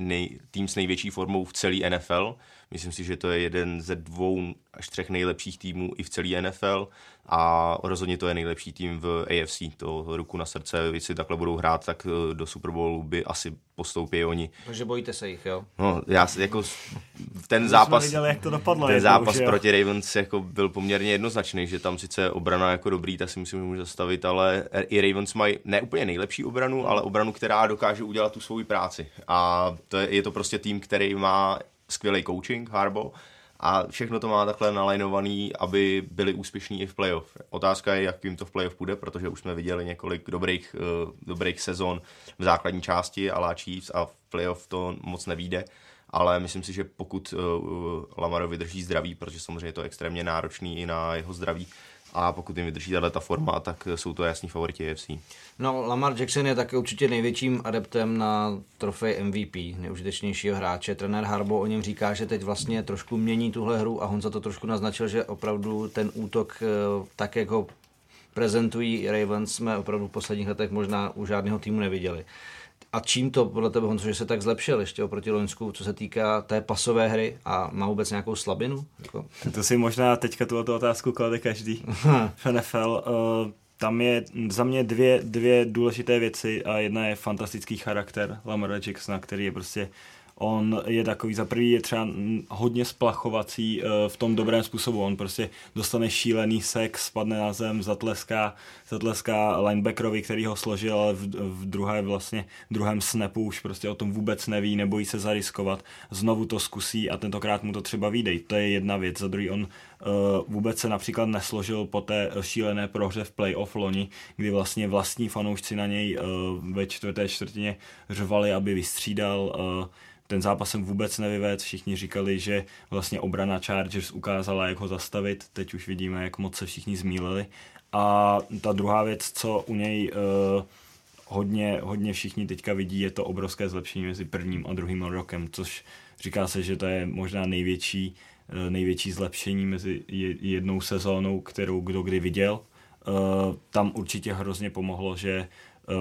tým s největší formou v celý NFL. Myslím si, že to je jeden ze 2 až 3 nejlepších týmů i v celý NFL a rozhodně to je nejlepší tým v AFC. To ruku na srdce, jestli takhle budou hrát, tak do Super Bowlu by asi postoupí oni. Takže bojíte se jich, jo? No, já jako ten zápas, viděli, jak to dopadlo, ten zápas už, proti Ravens jako byl poměrně jednoznačný, že tam sice obrana jako dobrý, ta si myslím, že může zastavit, ale i Ravens mají ne úplně nejlepší obranu, ale obranu, která dokáže udělat tu svou práci. A to je to prostě tým, který má skvělý coaching, Harbo, a všechno to má takhle nalajnovaný, aby byli úspěšní i v playoff. Otázka je, jak jim to v playoff půjde, protože už jsme viděli několik dobrých sezon v základní části a Chiefs a v playoff to moc nevíde, ale myslím si, že pokud Lamar vydrží zdraví, protože samozřejmě je to extrémně náročný i na jeho zdraví, a pokud jim vydrží ta forma, tak jsou to jasní favoriti AFC. No, Lamar Jackson je také určitě největším adeptem na trofej MVP, nejužitečnějšího hráče. Trenér Harbo o něm říká, že teď vlastně trošku mění tuhle hru a Honza to trošku naznačil, že opravdu ten útok, tak jak ho prezentují Ravens, jsme opravdu v posledních letech možná u žádného týmu neviděli. A čím to podle tebe, Honzo, že se tak zlepšil ještě oproti loňsku, co se týká té pasové hry a má vůbec nějakou slabinu? Jako? To si možná teďka tuto otázku klade každý v NFL. Tam je za mě dvě důležité věci a jedna je fantastický charakter Lamara Jacksona, který je prostě, on je takový, za prvý je třeba hodně splachovací v tom dobrém způsobu, on prostě dostane šílený sex, spadne na zem, zatleská linebackerovi, který ho složil, ale v druhém snapu už prostě o tom vůbec neví, nebojí se zariskovat, znovu to zkusí a tentokrát mu to třeba vyjde. To je jedna věc. Za druhý, on vůbec se například nesložil po té šílené prohře v playoff loni, kdy vlastně vlastní fanoušci na něj ve 4. čtvrtině řvali, aby vystřídal. Ten zápas jsem vůbec nevyvedl, všichni říkali, že vlastně obrana Chargers ukázala, jak ho zastavit, teď už vidíme, jak moc se všichni zmýlili. A ta druhá věc, co u něj hodně všichni teďka vidí, je to obrovské zlepšení mezi prvním a druhým rokem, což říká se, že to je možná největší zlepšení mezi jednou sezónou, kterou kdo kdy viděl. Tam určitě hrozně pomohlo, že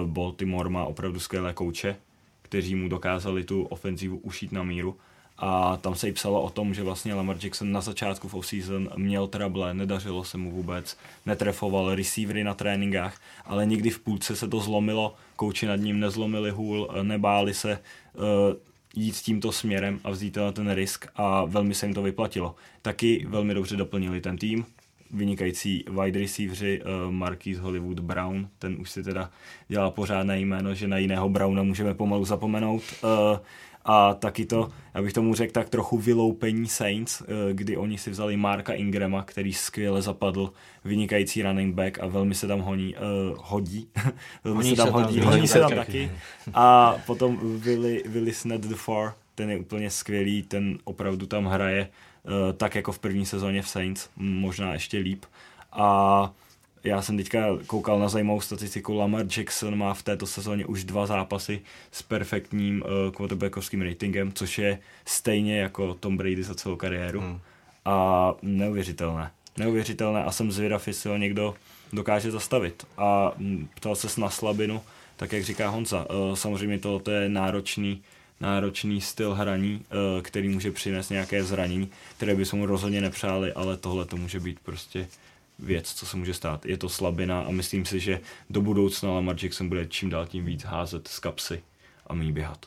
Baltimore má opravdu skvělé kouče, kteří mu dokázali tu ofenzivu ušít na míru. A tam se i psalo o tom, že vlastně Lamar Jackson na začátku v off-season měl trable, nedařilo se mu vůbec, netrefoval receivery na tréninkách, ale někdy v půlce se to zlomilo, kouči nad ním nezlomili hůl, nebáli se jít tímto směrem a vzít ten risk a velmi se jim to vyplatilo. Taky velmi dobře doplnili ten tým, vynikající wide receiveri Marquise Hollywood Brown, ten už si teda dělá pořádné jméno, že na jiného Browna můžeme pomalu zapomenout. A taky to, já bych tomu řekl, tak trochu vyloupení Saints, kdy oni si vzali Marka Ingrama, který skvěle zapadl, vynikající running back a velmi se tam hodí. A potom Willie Snead the Four, ten je úplně skvělý, ten opravdu tam hraje tak jako v první sezóně v Saints, možná ještě líp. A já jsem teďka koukal na zajímavou statistiku, Lamar Jackson má v této sezóně už 2 zápasy s perfektním quarterbackovským ratingem, což je stejně jako Tom Brady za celou kariéru. A neuvěřitelné a jsem zvědav, jestli ho někdo dokáže zastavit. A ptal ses na slabinu, tak jak říká Honza, samozřejmě to je náročný styl hraní, který může přinést nějaké zranění, které by se mu rozhodně nepřáli, ale tohle to může být prostě věc, co se může stát. Je to slabina a myslím si, že do budoucna Lamar Jackson bude čím dál tím víc házet z kapsy a méně běhat.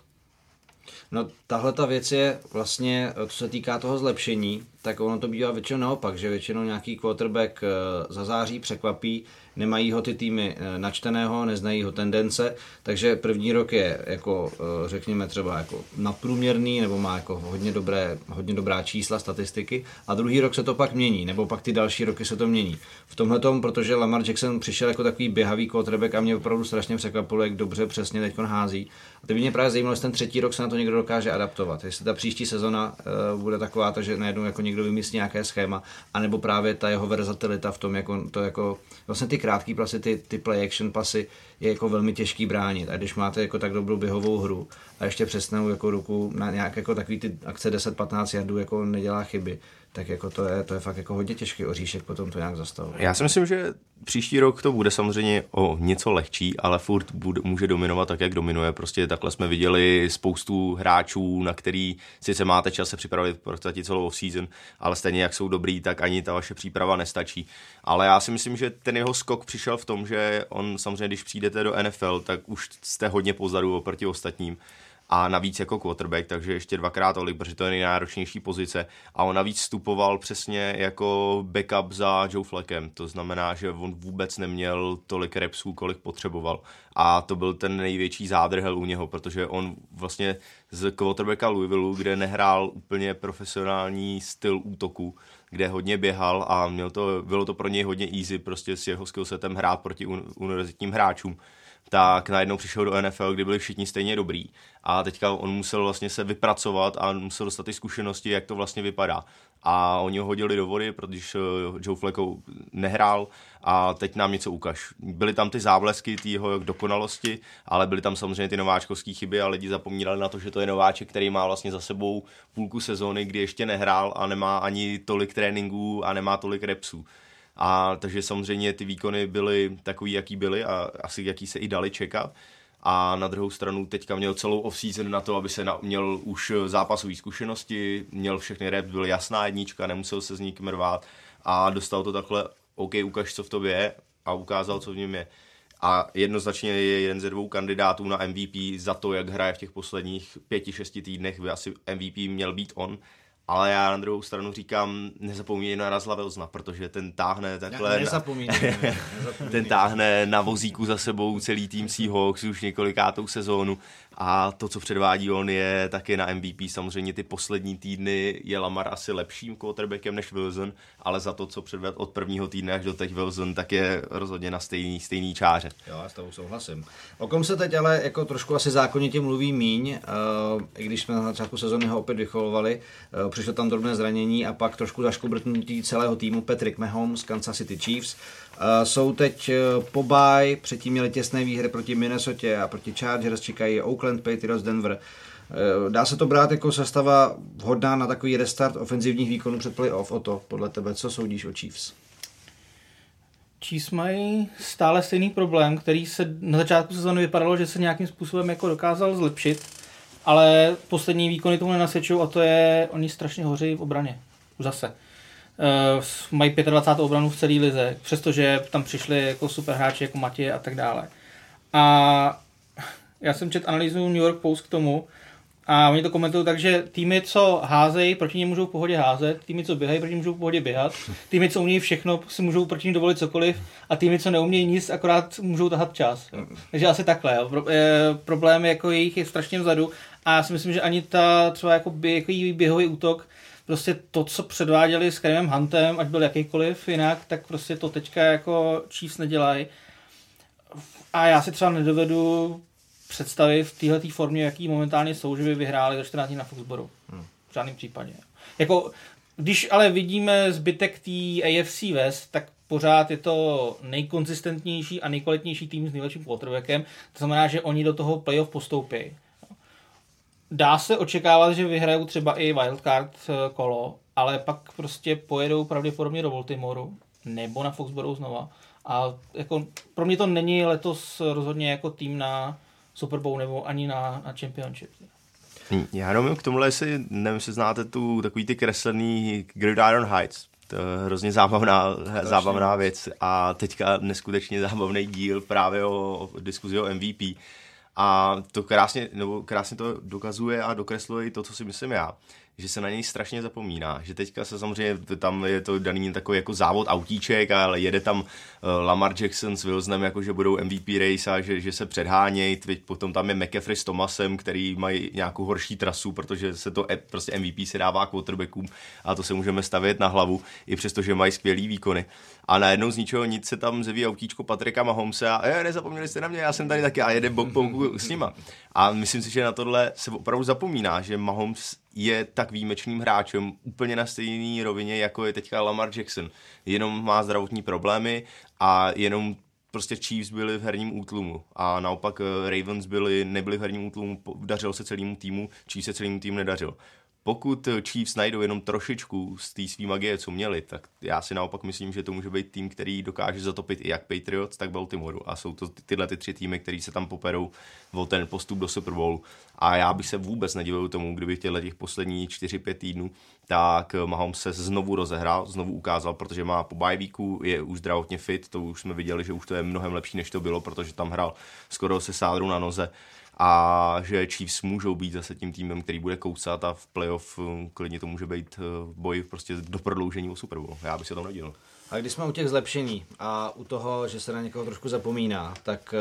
No tahle ta věc je vlastně, co se týká toho zlepšení, tak ono to bývá většinou naopak, že většinou nějaký quarterback zazáří, překvapí, nemají ho ty týmy načteného, neznají ho tendence, takže první rok je jako řekněme třeba jako nadprůměrný nebo má jako hodně dobrá čísla, statistiky a druhý rok se to pak mění, nebo pak ty další roky se to mění. V tomhletom, protože Lamar Jackson přišel jako takový běhavý quarterback a mě opravdu strašně překvapilo, jak dobře přesně teď on hází. A to by mě právě zajímalo, jestli ten třetí rok se na to někdo dokáže adaptovat, jestli ta příští sezona bude taková, takže najednou jako někdo vymyslí nějaké schéma, anebo právě ta jeho versatilita v tom, jako to jako vlastně ty krátký pasy, ty play action pasy je jako velmi těžký bránit. A když máte jako tak dobrou běhovou hru a ještě přesnou jako ruku na nějak jako takový ty akce 10-15 jardů jako nedělá chyby, tak jako to je fakt jako hodně těžký oříšek potom to nějak zastavit. Já si myslím, že příští rok to bude samozřejmě o něco lehčí, ale furt může dominovat tak, jak dominuje. Prostě takhle jsme viděli spoustu hráčů, na který sice máte čas se připravit pro celou off-season, ale stejně jak jsou dobrý, tak ani ta vaše příprava nestačí. Ale já si myslím, že ten jeho skok přišel v tom, že on samozřejmě, když přijdete do NFL, tak už jste hodně pozadu oproti ostatním. A navíc jako quarterback, takže ještě 2x tolik, protože to je nejnáročnější pozice. A on navíc vstupoval přesně jako backup za Joe Flackem. To znamená, že on vůbec neměl tolik repsů, kolik potřeboval. A to byl ten největší zádrhel u něho, protože on vlastně z quarterbacka Louisville, kde nehrál úplně profesionální styl útoku, kde hodně běhal a bylo to pro něj hodně easy prostě s jeho skillsetem hrát proti univerzitním hráčům. Tak najednou přišel do NFL, kdy byli všichni stejně dobrý. A teďka on musel vlastně se vypracovat a musel dostat ty zkušenosti, jak to vlastně vypadá. A oni ho hodili do vody, protože Joe Flacco nehrál a teď nám něco ukaž. Byly tam ty záblesky jeho dokonalosti, ale byly tam samozřejmě ty nováčkovské chyby a lidi zapomínali na to, že to je nováček, který má vlastně za sebou půlku sezóny, kdy ještě nehrál a nemá ani tolik tréninků a nemá tolik repsů. A takže samozřejmě ty výkony byly takový, jaký byly a asi jaký se i dali čekat. A na druhou stranu teďka měl celou off-season na to, aby se měl už zápasové zkušenosti, měl všechny reps, byl jasná jednička, nemusel se s nikým rvát a dostal to takhle, OK, ukaž, co v tobě je a ukázal, co v něm je. A jednoznačně je jeden ze 2 kandidátů na MVP za to, jak hraje v těch posledních 5-6 týdnech, by asi MVP měl být on. Ale já na druhou stranu říkám, nezapomínej na Russella Wilsona, protože ten táhne takhle... Nezapomínej. Ten táhne na vozíku za sebou celý tým Seahawks už několikátou sezónu a to, co předvádí on, je taky na MVP. Samozřejmě ty poslední týdny je Lamar asi lepším quarterbackem než Wilson, ale za to, co předvedl od prvního týdne až do teď Wilson, tak je rozhodně na stejný čáře. Jo, já s tebou souhlasím. O kom se teď ale jako trošku asi zákonitě mluví míň, i když jsme na začátku sezóny ho opět vycholovali, přišlo tam drobné zranění a pak trošku zaškobrtnutí celého týmu Patrick Mahomes z Kansas City Chiefs. Jsou teď po bye, předtím měli těsné výhry proti Minnesotě a proti Chargers, čekají Oakland Patriots, Denver. Dá se to brát jako sestava vhodná na takový restart ofenzivních výkonů před playoff? O to, podle tebe, co soudíš o Chiefs? Chiefs mají stále stejný problém, který se na začátku sezóny vypadalo, že se nějakým způsobem jako dokázal zlepšit, ale poslední výkony tomu nenasvědčují a to je, oni strašně hoří v obraně. Zase. Mají 25. obranu v celé lize, přestože tam přišli jako superhráči jako Matěj a tak dále. A já jsem četl analýzu New York Post k tomu A oni to komentují tak, že týmy, co házejí, proti němu můžou v pohodě házet, týmy, co běhají, proti němu můžou v pohodě běhat, týmy, co umějí všechno, si můžou proti němu dovolit cokoliv a týmy, co neumějí nic, akorát můžou tahat čas. Jo. Takže asi takhle. Jo. Problém jako jejich je strašně vzadu a já si myslím, že ani ta třeba jako běhový útok, prostě to, co předváděli s Kareemem Huntem, ať byl jakýkoliv jinak, tak prostě to teďka jako Chiefs nedělají. A já si třeba nedovedu představit v této formě, jaký momentálně jsou, že by vyhráli za 14 dní na Foxboru. V žádném případě. Jako, když ale vidíme zbytek té AFC West, tak pořád je to nejkonzistentnější a nejkvalitnější tým s nejlepším quarterbackem. To znamená, že oni do toho playoff postoupí. Dá se očekávat, že vyhrajou třeba i wildcard kolo, ale pak prostě pojedou pravděpodobně do Baltimoru nebo na Foxboru znova. A jako, pro mě to není letos rozhodně jako tým na Super Bowl nebo ani na Championship. Já jenom k tomhle, jestli, nevím, jestli znáte tu takový ty kreslený Gridiron Heights. To je hrozně zábavná věc a teďka neskutečně zábavný díl právě o diskuzi o MVP. A to krásně to dokazuje a dokresluje to, co si myslím já, že se na něj strašně zapomíná, že teďka se samozřejmě tam je to daný takový jako závod autíček, ale jede tam Lamar Jackson s Wilsonem, jako že budou MVP race a že se předhánějí, potom tam je McCaffrey s Thomasem, který mají nějakou horší trasu, protože se to prostě MVP se dává quarterbackům a to se můžeme stavět na hlavu, i přesto, že mají skvělý výkony. A najednou z ničeho nic se tam zjeví autíčko Patricka Mahomese a nezapomněli jste na mě, já jsem tady taky a jede bok po boku s nima. A myslím si, že na tohle se opravdu zapomíná, že Mahomes je tak výjimečným hráčem úplně na stejné rovině, jako je teďka Lamar Jackson. Jenom má zdravotní problémy a jenom prostě Chiefs byli v herním útlumu a naopak Ravens nebyli v herním útlumu, dařilo se celému týmu, Chiefs se celému týmu nedařilo. Pokud Chiefs najdou jenom trošičku z té svý magie, co měli, tak já si naopak myslím, že to může být tým, který dokáže zatopit i jak Patriots, tak Baltimoru. A jsou to tyhle ty tři týmy, které se tam poperou o ten postup do Super Bowlu. A já bych se vůbec nedivil tomu, kdyby v těch posledních 4-5 týdnů, tak Mahomes se znovu rozehrál, znovu ukázal, protože má po bye weeku, je už zdravotně fit, to už jsme viděli, že už to je mnohem lepší, než to bylo, protože tam hrál skoro se sádrou na noze. A že Chiefs můžou být zase tím týmem, který bude koucat a v playoff klidně to může být boj prostě do prodloužení o Super Bowl. Já bych se tam nedělal. A když jsme u těch zlepšení a u toho, že se na někoho trošku zapomíná, tak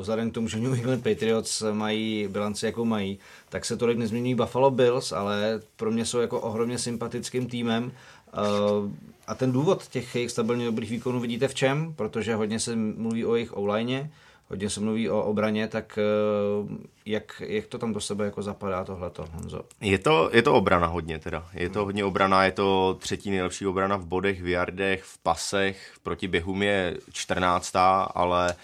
vzhledem k tomu, že New England Patriots mají bilanci, jakou mají, tak se tolik nezmění Buffalo Bills, ale pro mě jsou jako ohromně sympatickým týmem. A ten důvod těch jejich stabilně dobrých výkonů vidíte v čem? Protože hodně se mluví o jejich online, hodně se mluví o obraně, tak jak to tam do sebe jako zapadá tohleto, Honzo? Je to obrana hodně teda. Je to hodně obrana, je to třetí nejlepší obrana v bodech, v yardech, v pasech, proti běhům je 14., ale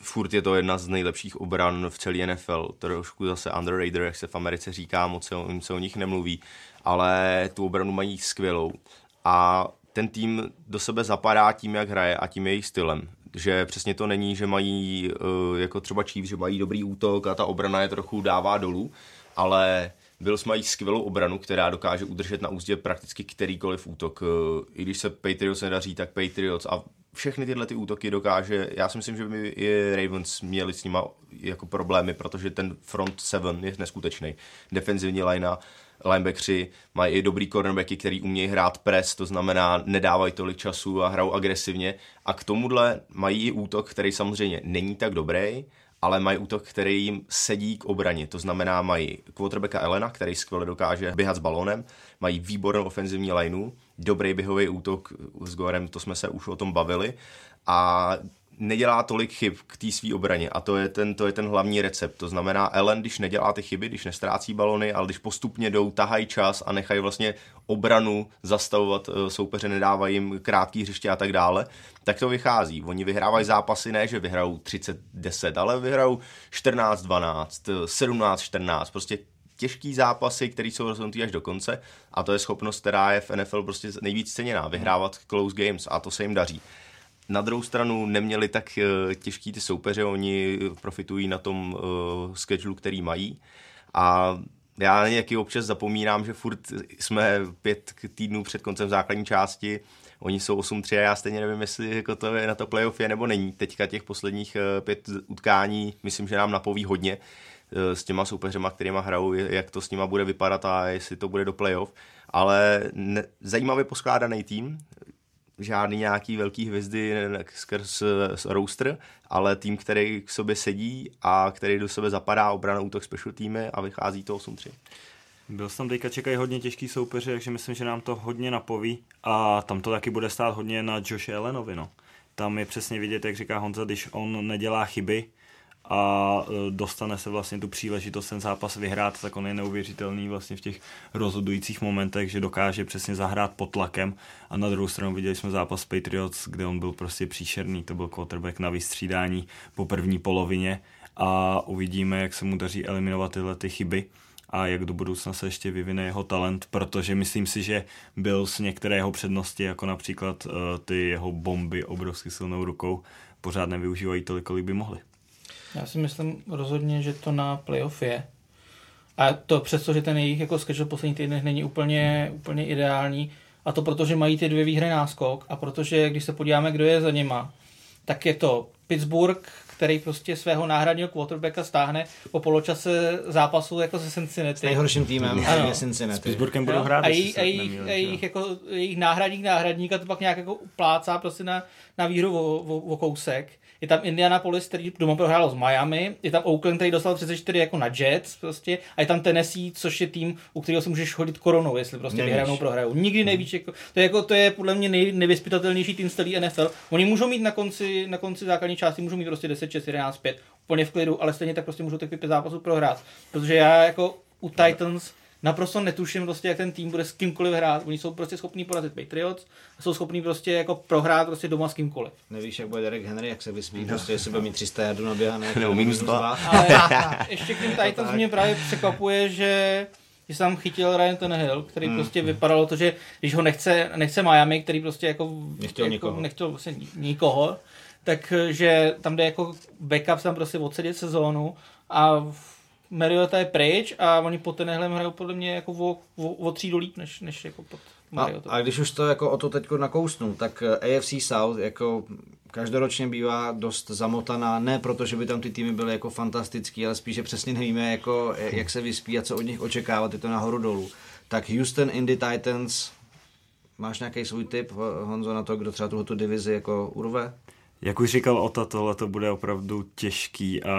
furt je to jedna z nejlepších obran v celé NFL. Trošku zase underrated, jak se v Americe říká, moc se o nich nemluví, ale tu obranu mají skvělou. A ten tým do sebe zapadá tím, jak hraje a tím jejich stylem. Že přesně to není, že mají jako třeba Chiefs, že mají dobrý útok a ta obrana je trochu dává dolů, ale Bills mají skvělou obranu, která dokáže udržet na úzdě prakticky kterýkoliv útok. I když se Patriots nedaří, tak Patriots a všechny tyhle ty útoky dokáže. Já si myslím, že by i Ravens měli s nima jako problémy, protože ten front seven je neskutečný. Defenzivní linebackři mají i dobrý cornerbacky, který umějí hrát press, to znamená nedávají tolik času a hrajou agresivně. A k tomuhle mají i útok, který samozřejmě není tak dobrý, ale mají útok, který jim sedí k obraně. To znamená, mají quarterbacka Elena, který skvěle dokáže běhat s balónem, mají výbornou ofenzivní lineu, dobrý běhový útok s Gorem, to jsme se už o tom bavili, a nedělá tolik chyb k té své obraně a to je ten hlavní recept. To znamená, Allen, když nedělá ty chyby, když nestrácí balony, ale když postupně jdou, tahají čas a nechají vlastně obranu zastavovat soupeře, nedávají jim krátký hřiště a tak dále, tak to vychází. Oni vyhrávají zápasy, ne že vyhrajou 30-10, ale vyhrajou 14-12, 17-14, prostě těžký zápasy, které jsou rozhodnutý až do konce, a to je schopnost, která je v NFL prostě nejvíc ceněná, vyhrávat close games, a to se jim daří. Na druhou stranu neměli tak těžký ty soupeře, oni profitují na tom schedulu, který mají, a já nějaký občas zapomínám, že furt jsme 5 týdnů před koncem základní části, oni jsou 8-3 a já stejně nevím, jestli jako to je na to playoff je nebo není. Teďka těch posledních 5 utkání myslím, že nám napoví hodně, s těma soupeřema, kterýma hrajou, jak to s nima bude vypadat a jestli to bude do playoff. Ale zajímavě poskládaný tým, žádný nějaký velký hvězdy skrz roster, ale tým, který k sobě sedí a který do sebe zapadá, obrana, útok, special týmy a vychází to 8-3. Byl jsem teďka, čekají hodně těžký soupeři, takže myslím, že nám to hodně napoví a tam to taky bude stát hodně na Josh Allenovi. No. Tam je přesně vidět, jak říká Honza, když on nedělá chyby a dostane se vlastně tu příležitost ten zápas vyhrát, tak on je neuvěřitelný vlastně v těch rozhodujících momentech, že dokáže přesně zahrát pod tlakem a na druhou stranu viděli jsme zápas Patriots, kde on byl prostě příšerný, to byl quarterback na vystřídání po první polovině a uvidíme, jak se mu daří eliminovat tyhle ty chyby a jak do budoucna se ještě vyvine jeho talent, protože myslím si, že byl z některé jeho přednosti, jako například ty jeho bomby obrovsky silnou rukou, pořád nevyužívají tolik, kolik by mohli. Já si myslím rozhodně, že to na playoff je. A to přesto, že ten jejich jako schedule poslední týdnech není úplně ideální. A to protože mají ty dvě výhry náskok a protože, když se podíváme, kdo je za nima, tak je to Pittsburgh, který prostě svého náhradního quarterbacka stáhne po poločase zápasu jako se Cincinnati. S nejhorším týmem je Cincinnati. S Pittsburghem budou hrát. A jejich náhradníka to pak nějak jako plácá prostě na výhru o kousek. Je tam Indianapolis, který doma prohrálo s Miami, je tam Oakland, který dostal 34 jako na Jets prostě, a je tam Tennessee, což je tým, u kterého se můžeš chodit koronou, jestli prostě vyhranou prohrajou. Nikdy nevíš, to je podle mě nejvyspytatelnější tým z celý NFL. Oni můžou mít na konci základní části můžou mít prostě 10, 6, 11, 5, úplně v klidu, ale stejně tak prostě můžou tak 5 zápasů prohrát, protože já jako u Titans naprosto netuším prostě, jak ten tým bude s kýmkoliv hrát. Oni jsou prostě schopní porazit Patriots a jsou schopní prostě jako prohrát prostě doma s kýmkoliv. Nevíš, jak bude Derek Henry, jak se vyspí, prostě jestli bude mít 300 jardů naběhané. Nebo -2. Ale ještě k tím Titans mě právě překvapuje, že jsem chytil Ryan Tannehill, který prostě vypadalo to, že když ho nechce Miami, který prostě jako nechtěl nikoho, takže tam jde jako backup tam prostě odsedět sezónu a Mariota je pryč a oni po Tennehlem hrajou podle mě jako o třídu líp, než jako pod Mariota. A když už to jako o to teď nakousnu, tak AFC South jako každoročně bývá dost zamotaná, ne protože by tam ty týmy byly jako fantastický, ale spíše přesně nevíme, jako, jak se vyspí a co od nich očekávat, je to nahoru dolů. Tak Houston, Indy Titans, máš nějaký svůj tip, Honzo, na to, kdo třeba tuhle divizi jako urve? Jak už říkal Ota, tohle to bude opravdu těžký a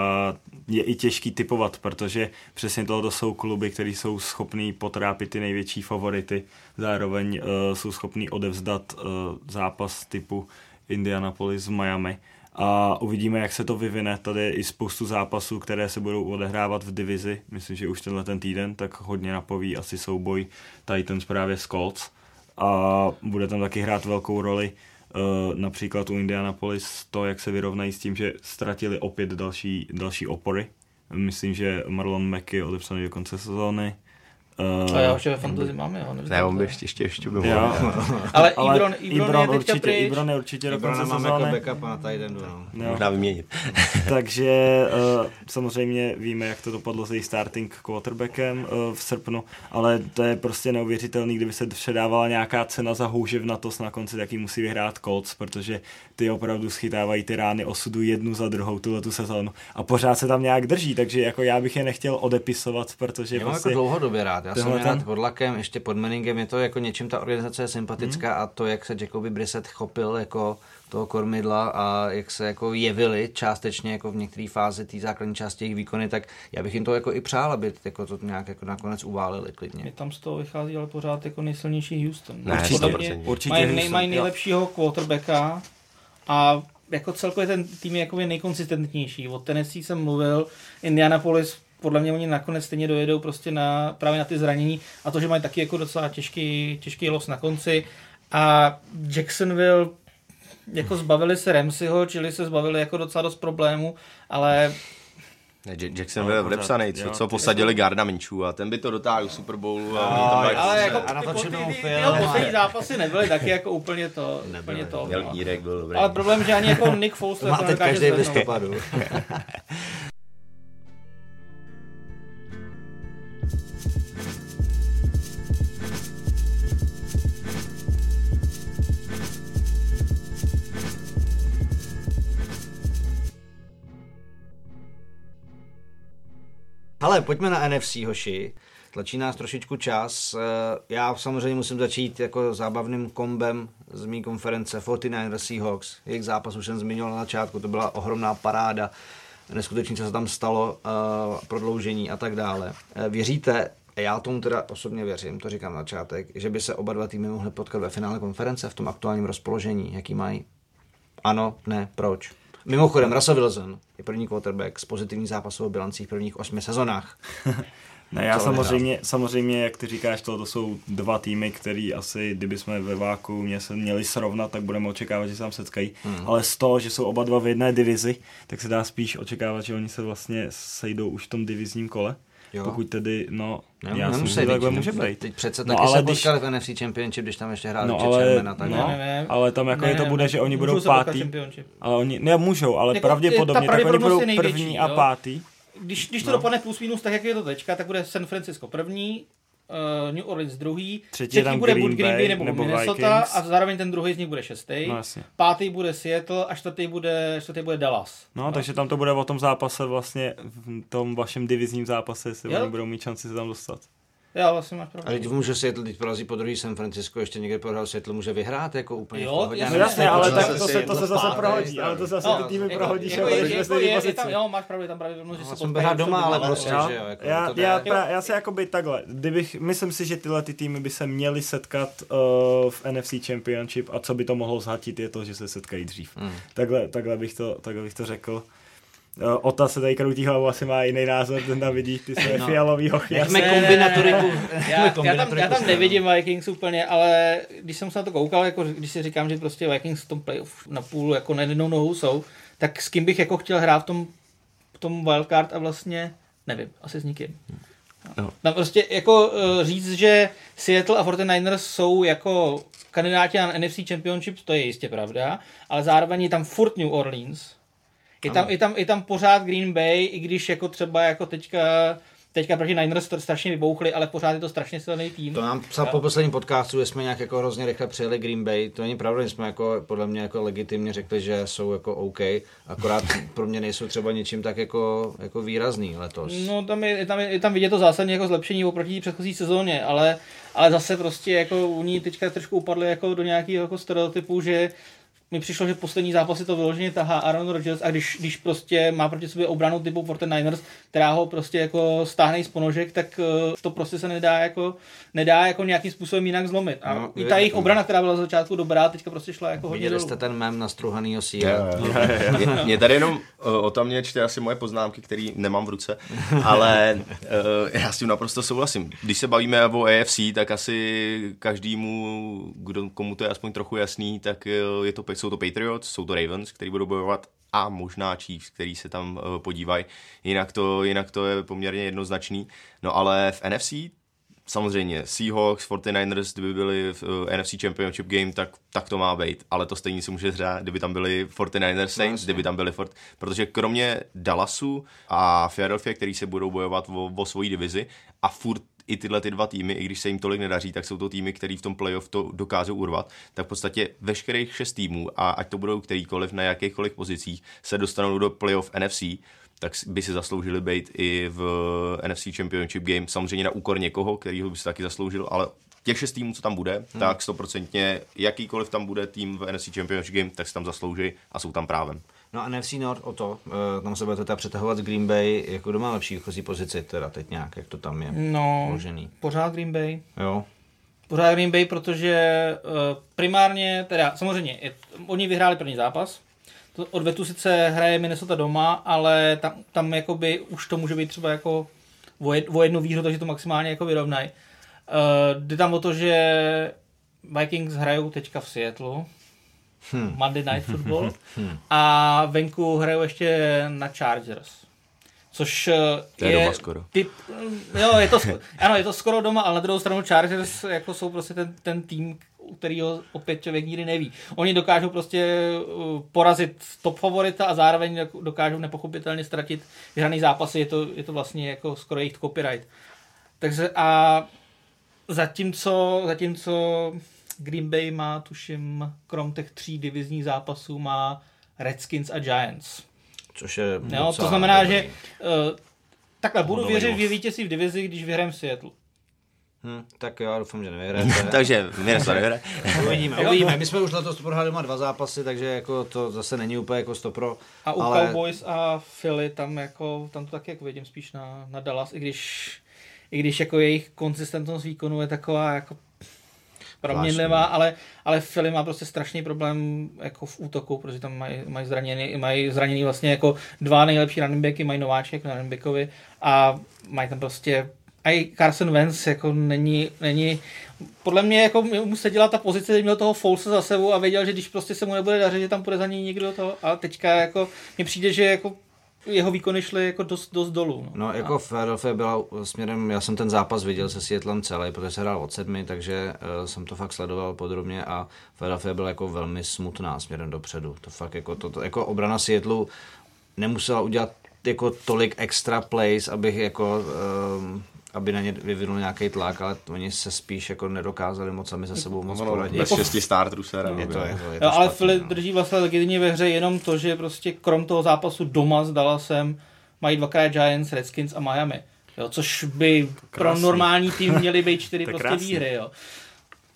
je i těžký tipovat, protože přesně tohle jsou kluby, které jsou schopní potrápit ty největší favority, zároveň jsou schopní odevzdat zápas typu Indianapolis v Miami a uvidíme, jak se to vyvine. Tady je i spoustu zápasů, které se budou odehrávat v divizi, myslím, že už tenhle ten týden, tak hodně napoví asi souboj Titans právě s Colts a bude tam taky hrát velkou roli například u Indianapolis to, jak se vyrovnají s tím, že ztratili opět další opory. Myslím, že Marlon Mack je odepsaný do konce sezóny. A já ještě ve fantasy mám, jo? Ne, on by ještě byl. Ale Ibron je určitě pryč. Ibron je určitě do konce sezóny. Máme jako backup na Tidendu. Možná vyměnit. Takže samozřejmě víme, jak to dopadlo s jejich starting quarterbackem v srpnu, ale to je prostě neuvěřitelný, kdyby se předávala nějaká cena za houževnatost na konci, tak ji musí vyhrát Colts, protože ty opravdu schytávají ty rány osudu jednu za druhou tuhletu sezónu a pořád se tam nějak drží, takže jako já bych je nechtěl odepisovat, protože vlastně jako dlouhodobě rád. Já jsem rád pod lakem, ještě pod Manningem, je to jako něčím ta organizace je sympatická a to, jak se Jacoby Brissett chopil jako toho kormidla a jak se jako jevili částečně jako v některé fázi té základní části jejich výkony, tak já bych jim to jako i přál, aby jako to nějak jako nakonec uválili klidně. Mě tam z toho vychází ale pořád jako nejsilnější Houston. Ne, určitě mají nejlepšího quarterbacka a jako celkově ten tým je jako nejkonsistentnější. O Tennessee jsem mluvil, Indianapolis podle mě oni nakonec stejně dojedou prostě právě na ty zranění a to, že mají taky jako docela těžký los na konci a Jacksonville jako zbavili se Ramseyho, čili se zbavili jako docela dost problémů, ale Jacksonville vlepsanej, co posadili Garda Minchu a ten by to dotáhl do Super Bowlu ale jako ty poslední zápasy nebyly taky jako úplně to. Ale problém, že ani jako Nick Foles má teď každý v listopadu. Hele, pojďme na NFC, hoši. Tlačí nás trošičku čas. Já samozřejmě musím začít jako zábavným kombem z mý konference 49ers Seahawks. Jejich zápas už jsem zmiňoval na začátku, to byla ohromná paráda. Neskutečně se tam stalo, prodloužení a tak dále. Věříte, já tomu teda osobně věřím, to říkám na začátek, že by se oba dva týmy mohly potkat ve finále konference v tom aktuálním rozpoložení, jaký mají? Ano, ne, proč? Mimochodem, Russell Wilson je první quarterback s pozitivní zápasovou bilancí v prvních 8 sezonách. Ne, já samozřejmě, jak ty říkáš, to jsou dva týmy, který asi, kdyby jsme ve váku měli srovnat, tak budeme očekávat, že se tam setkají. Ale z toho, že jsou oba dva v jedné divizi, tak se dá spíš očekávat, že oni se vlastně sejdou už v tom divizním kole. Jo. Pokud tedy, no, jo, já jsem si takhle může být. Teď přece taky se potkali v NFC Championship, když tam ještě hráli Čermena. Ale tam jako to bude, že oni budou pátý. Ale oni nemůžou, ale pravděpodobně, tak oni budou první a pátý. Když to dopadne plus minus, tak jak je to teďka, tak bude San Francisco první, New Orleans druhý, třetí bude buď Green Bay nebo Minnesota Vikings. A zároveň ten druhý z nich bude šestý, no, pátý bude Seattle a čtvrtý bude Dallas. No, takže tam to bude o tom zápase vlastně, v tom vašem divizním zápase, jestli oni budou mít šanci se tam dostat. Já vlastně máš pravdu. Ale může Seattle, teď porazí po druhý San Francisco, ještě někde prohrál Seattle, může vyhrát jako úplně. Jo, jasně, ale tak to se zase prohodí, ale to zase ty týmy prohodí. Jo, máš pravdu, tam pravděpodobnost, že se potkají. Hrát doma, ale prostě, že jo. Já se jakoby takhle, myslím si, že tyhle týmy by se měly setkat v NFC Championship a co by to mohlo zhatit je to, že se setkají dřív. Takhle bych to řekl. Ota se tady kroutí hlavu, asi má jiný názor, ten tam vidíš, ty své fialový hochy. Já tam nevidím Vikings úplně, ale když jsem se na to koukal, jako když si říkám, že prostě Vikings v tom playoff na půl jako na jednou nohu jsou, tak s kým bych jako chtěl hrát v tom wildcard a vlastně nevím, asi s nikým. No. Tam prostě jako říct, že Seattle a 49ers jsou jako kandidáti na NFC Championship, to je jistě pravda, ale zároveň je tam furt New Orleans, Je tam pořád Green Bay, i když jako třeba jako teďka proti Niners strašně vybouchli, ale pořád je to strašně silný tým. To nám psal po posledním podcastu, že jsme nějak jako hrozně rychle přijeli Green Bay. To není pravda, že jsme jako podle mě jako legitimně řekli, že jsou jako OK, akorát pro mě nejsou třeba ničím tak jako výrazný letos. No tam je vidět to zásadně jako zlepšení oproti předchozí sezóně, ale zase prostě jako u ní teďka trošku upadly jako do nějakého jako stereotypu, že mi přišlo, že poslední zápasy to vyloženě tahá Aaron Rodgers a když prostě má proti sobě obranu typu 49ers, která ho prostě jako stáhne z ponožek, tak to prostě se nedá jako nějakým způsobem jinak zlomit. A no, i ta jejich obrana, která byla z začátku dobrá, teďka prostě šla jako hodně dolů. Viděli jste ten mém nastruhanýho síla. Mě tady jenom Ota mě čte asi moje poznámky, které nemám v ruce, ale já s tím naprosto souhlasím. Když se bavíme o AFC, tak asi každému, komu to je aspoň trochu jasný, tak je to jsou to Patriots, jsou to Ravens, kteří budou bojovat a možná Chiefs, kteří se tam podívají. Jinak to je poměrně jednoznačný. No ale v NFC samozřejmě Seahawks, 49ers, kdyby byli v NFC Championship Game, tak to má být. Ale to stejně se může zhrát, kdyby tam byli 49ers Saints, kdyby tam byli protože kromě Dallasu a Philadelphia, kteří se budou bojovat o svoji divizi a furt i tyhle ty dva týmy, i když se jim tolik nedaří, tak jsou to týmy, který v tom playoff to dokážou urvat, tak v podstatě veškerých 6 týmů, a ať to budou kterýkoliv na jakýchkoliv pozicích, se dostanou do playoff NFC, tak by si zasloužili být i v NFC Championship Game, samozřejmě na úkor někoho, kterýho by si taky zasloužil, ale těch 6 týmů, co tam bude, tak 100% jakýkoliv tam bude tým v NFC Championship Game, tak se tam zaslouží a jsou tam právem. No a NFC North o to, tam se budete teda přetahovat z Green Bay, jako kdo má lepší výchozí pozici teda teď nějak, jak to tam je uložený. No, pořád Green Bay. Jo. Pořád Green Bay, protože primárně, teda samozřejmě, oni vyhráli první zápas, to odvetu sice hraje Minnesota doma, ale tam jakoby už to může být třeba jako o jednu výhru, takže to maximálně jako vyrovnají. Jde tam o to, že Vikings hrajou teďka v Seattlu, Monday Night Football a venku hrajou ještě na Chargers, což je doma skoro. Je to skoro doma, ale na druhou stranu Chargers jako jsou prostě ten tým, kterýho opět člověk nikdy neví. Oni dokážou prostě porazit top favorita a zároveň dokážou nepochopitelně ztratit vyhraný zápasy, je to vlastně jako skoro jejich copyright. Takže a zatímco Green Bay má, tuším, krom těch 3 divizních zápasů, má Redskins a Giants. Což je docela... To znamená, dobrý. Že Takhle, budu věřit v vítězství v divizi, když vyhrám Seattle. Tak jo, doufám, že nevyhrajete. Takže nevyhrajete. Uvidíme. My jsme už letos prohráli doma 2 zápasy, takže jako to zase není úplně jako 100%. A u ale... Cowboys a Philly tam to taky jako vidím spíš na Dallas, i když jako jejich konzistentnost výkonu je taková jako proměnlivá, ale Philly má prostě strašný problém jako v útoku, protože tam mají zraněný vlastně jako 2 nejlepší running backy, mají nováček na running backovi a mají tam prostě a Carson Wentz jako není podle mě jako mu seděla ta pozice, že měl toho Foulse za sebou a věděl, že když prostě se mu nebude dařit, že tam půjde za ní někdo toho, a teďka jako mi přijde, že jako jeho výkony šly jako dost dolů. No jako Philadelphia byla směrem, já jsem ten zápas viděl se Seattlem celý, protože se hrál od 7, takže jsem to fakt sledoval podrobně a Philadelphia byla jako velmi smutná směrem dopředu. To fakt jako to jako obrana Seattlu nemusela udělat jako tolik extra plays, abych jako aby na ně vyvinul nějaký tlak, ale oni se spíš jako nedokázali moc sami se sebou moc poradit. Bez 6 startů se rád. Ale Philly drží vlastně legitimně ve hře jenom to, že prostě krom toho zápasu doma s Dallasem mají 2x Giants, Redskins a Miami. Jo, což by pro normální tým měly být 4 prostě výhry. Jo.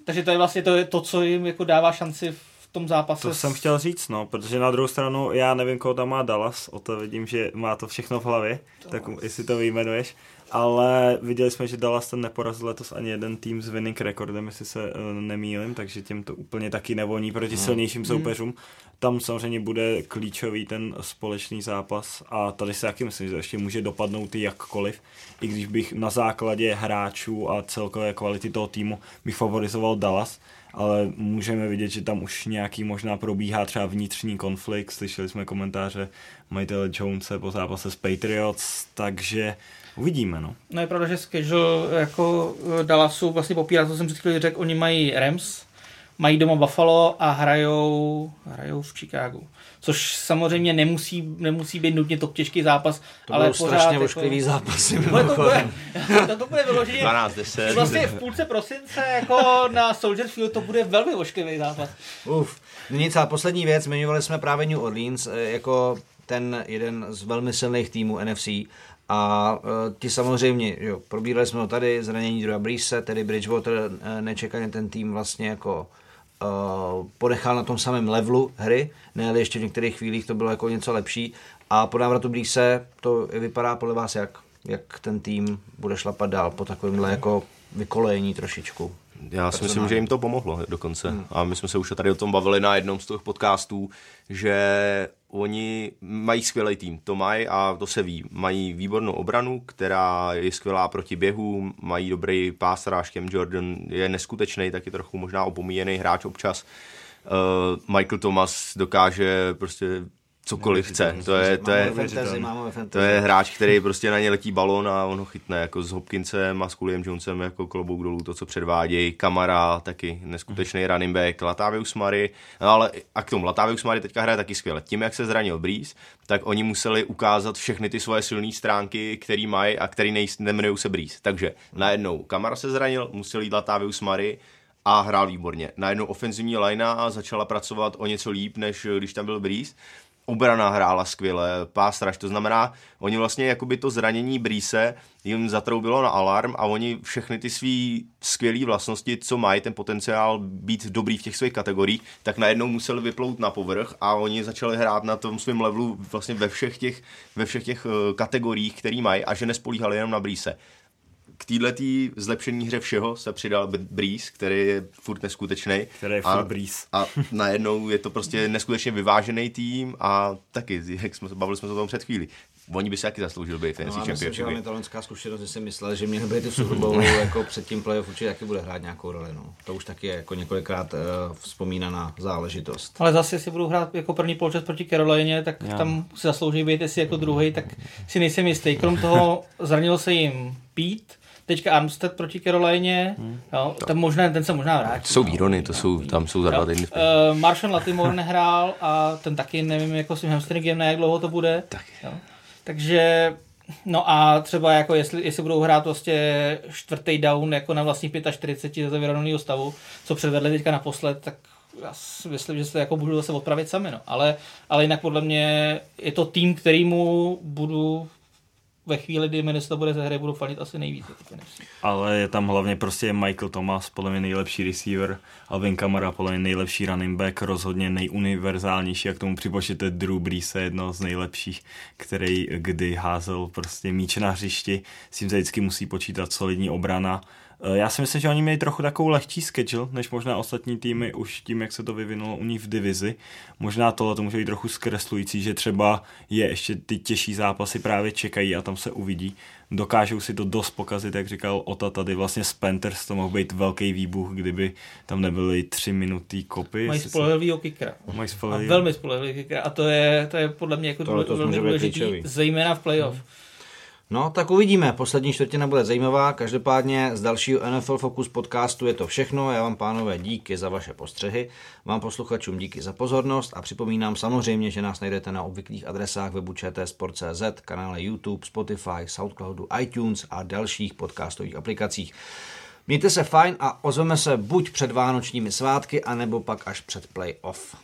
Takže to je vlastně to, co jim jako dává šanci v tom zápase. To jsem chtěl říct, no, protože na druhou stranu já nevím, koho tam má Dallas, o to vidím, že má to všechno v hlavě, tak jestli to vyjmenuješ. Ale viděli jsme, že Dallas ten neporazil letos ani jeden tým s winning rekordem, jestli se nemýlím, takže těm to úplně taky nevoní proti silnějším soupeřům. Tam samozřejmě bude klíčový ten společný zápas a tady se taky myslím, že ještě může dopadnout i jakkoliv. I když bych na základě hráčů a celkové kvality toho týmu bych favorizoval Dallas, ale můžeme vidět, že tam už nějaký možná probíhá třeba vnitřní konflikt. Slyšeli jsme komentáře majitele Jonese po zápase s Patriots, takže uvidíme, no. No je pravda, že schedule jako Dallasu vlastně popírá, co jsem před chvíli řekl, oni mají Rams, mají doma Buffalo a hrajou v Chicagu. Což samozřejmě nemusí být nutně to těžký zápas, to ale pořád strašně ošklivý jako zápasy. To bude vyloženě 12-10. Vlastně v půlce prosince jako na Soldier Field to bude velmi ošklivý zápas. Nic, a poslední věc, jmenovali jsme právě New Orleans jako ten jeden z velmi silných týmů NFC. A ti samozřejmě, jo, probírali jsme ho tady, zranění Drewa Breese, tedy Bridgewater nečekaně ten tým vlastně jako ponechal na tom samém levelu hry, ne, ale ještě v některých chvílích to bylo jako něco lepší. A po návratu Breese to vypadá podle vás jak ten tým bude šlapat dál po takovémhle jako vykolejení trošičku? Já si myslím, že jim to pomohlo dokonce. A my jsme se už tady o tom bavili na jednom z těch podcastů, že oni mají skvělý tým, to mají a to se ví. Mají výbornou obranu, která je skvělá proti běhu, mají dobrý pás rážkem, Jordan je neskutečný, taky trochu možná opomíjený hráč občas. Michael Thomas dokáže prostě cokoliv chce. To je hráč, který prostě na ně letí balón a on ho chytne jako s Hopkinsem a s Kuliem Jonesem jako klobouk dolů to, co předvádějí. Kamara taky neskutečný running back, Latavius Murray, no ale a k tomu Latavius Murray teďka hraje taky skvěle. Tím, jak se zranil Breeze, tak oni museli ukázat všechny ty svoje silné stránky, který mají a který nejmenujou se Breeze. Takže najednou Kamara se zranil, musel jít Latavius Murray a hrál výborně. Najednou ofenzivní linea začala pracovat o něco líp, než když tam byl Breeze. Obrana hrála skvěle, pass rush, to znamená, oni vlastně jakoby to zranění Breese jim zatroubilo na alarm a oni všechny ty svý skvělý vlastnosti, co mají ten potenciál být dobrý v těch svých kategoriích, tak najednou museli vyplout na povrch a oni začali hrát na tom svém levelu vlastně ve všech těch kategoriích, který mají a že nespolíhali jenom na Breese. K této zlepšení hře všeho se přidal Breeze, který je furt neskutečný. A najednou je to prostě neskutečně vyvážený tým a taky, jak bavili jsme se o tom před chvílí. Oni by se taky zasloužili být fancy championship. Já myslím, že ta loňská zkušenost, že jsem myslel, že měl být v Super Bowlu jako před tím playoff určitě taky bude hrát nějakou roli. No. To už taky je jako několikrát vzpomínaná záležitost. Ale zase, jestli budou hrát jako první poločas proti Karolíně, tak tam si zaslouží být, jestli jako druhý, tak si nejsem jistý. Krom toho zranil se jim Pete, teďka Armstead proti Karolíně, ten se možná vrátí. Jsou výrony, tam jsou za 2 týdny. Marshon Latimore nehrál a ten taky nevím, jako s tím hamstringem, jak dlouho to bude. Takže, no a třeba jako jestli budou hrát vlastně 4. down jako na vlastních 45 ze vyrovnaného stavu, co předvedli teďka naposled, tak já si myslím, že se jako budu zase odpravit sami, no. Ale jinak podle mě je to tým, kterýmu budu ve chvíli, kdy Minnesota bude ze hry, budu fanit asi nejvíce. Ale je tam hlavně prostě Michael Thomas, podle mě nejlepší receiver, Alvin Kamara, podle mě nejlepší running back, rozhodně nejuniverzálnější, a k tomu připočtete Drew Brees, jedno z nejlepších, který kdy házel prostě míč na hřišti, s tím se vždycky musí počítat, solidní obrana. Já si myslím, že oni měli trochu takovou lehčí schedule, než možná ostatní týmy už tím, jak se to vyvinulo u ní v divizi. Možná tohle to může být trochu zkreslující, že třeba je ještě ty těžší zápasy právě čekají a tam se uvidí. Dokážou si to dost pokazit, jak říkal Ota tady vlastně z Panthers, to mohl být velký výbuch, kdyby tam nebyly 3 minutý kopy. Mají spolehlivýho kickera. Velmi spolehlivý kickera a to je podle mě jako velmi důležitý, zejména v playoff. No, tak uvidíme. Poslední čtvrtina bude zajímavá. Každopádně z dalšího NFL Focus podcastu je to všechno. Já vám, pánové, díky za vaše postřehy. Vám posluchačům díky za pozornost a připomínám samozřejmě, že nás najdete na obvyklých adresách webu ČT sport.cz, kanále YouTube, Spotify, Soundcloudu, iTunes a dalších podcastových aplikacích. Mějte se fajn a ozveme se buď před vánočními svátky, anebo pak až před playoff.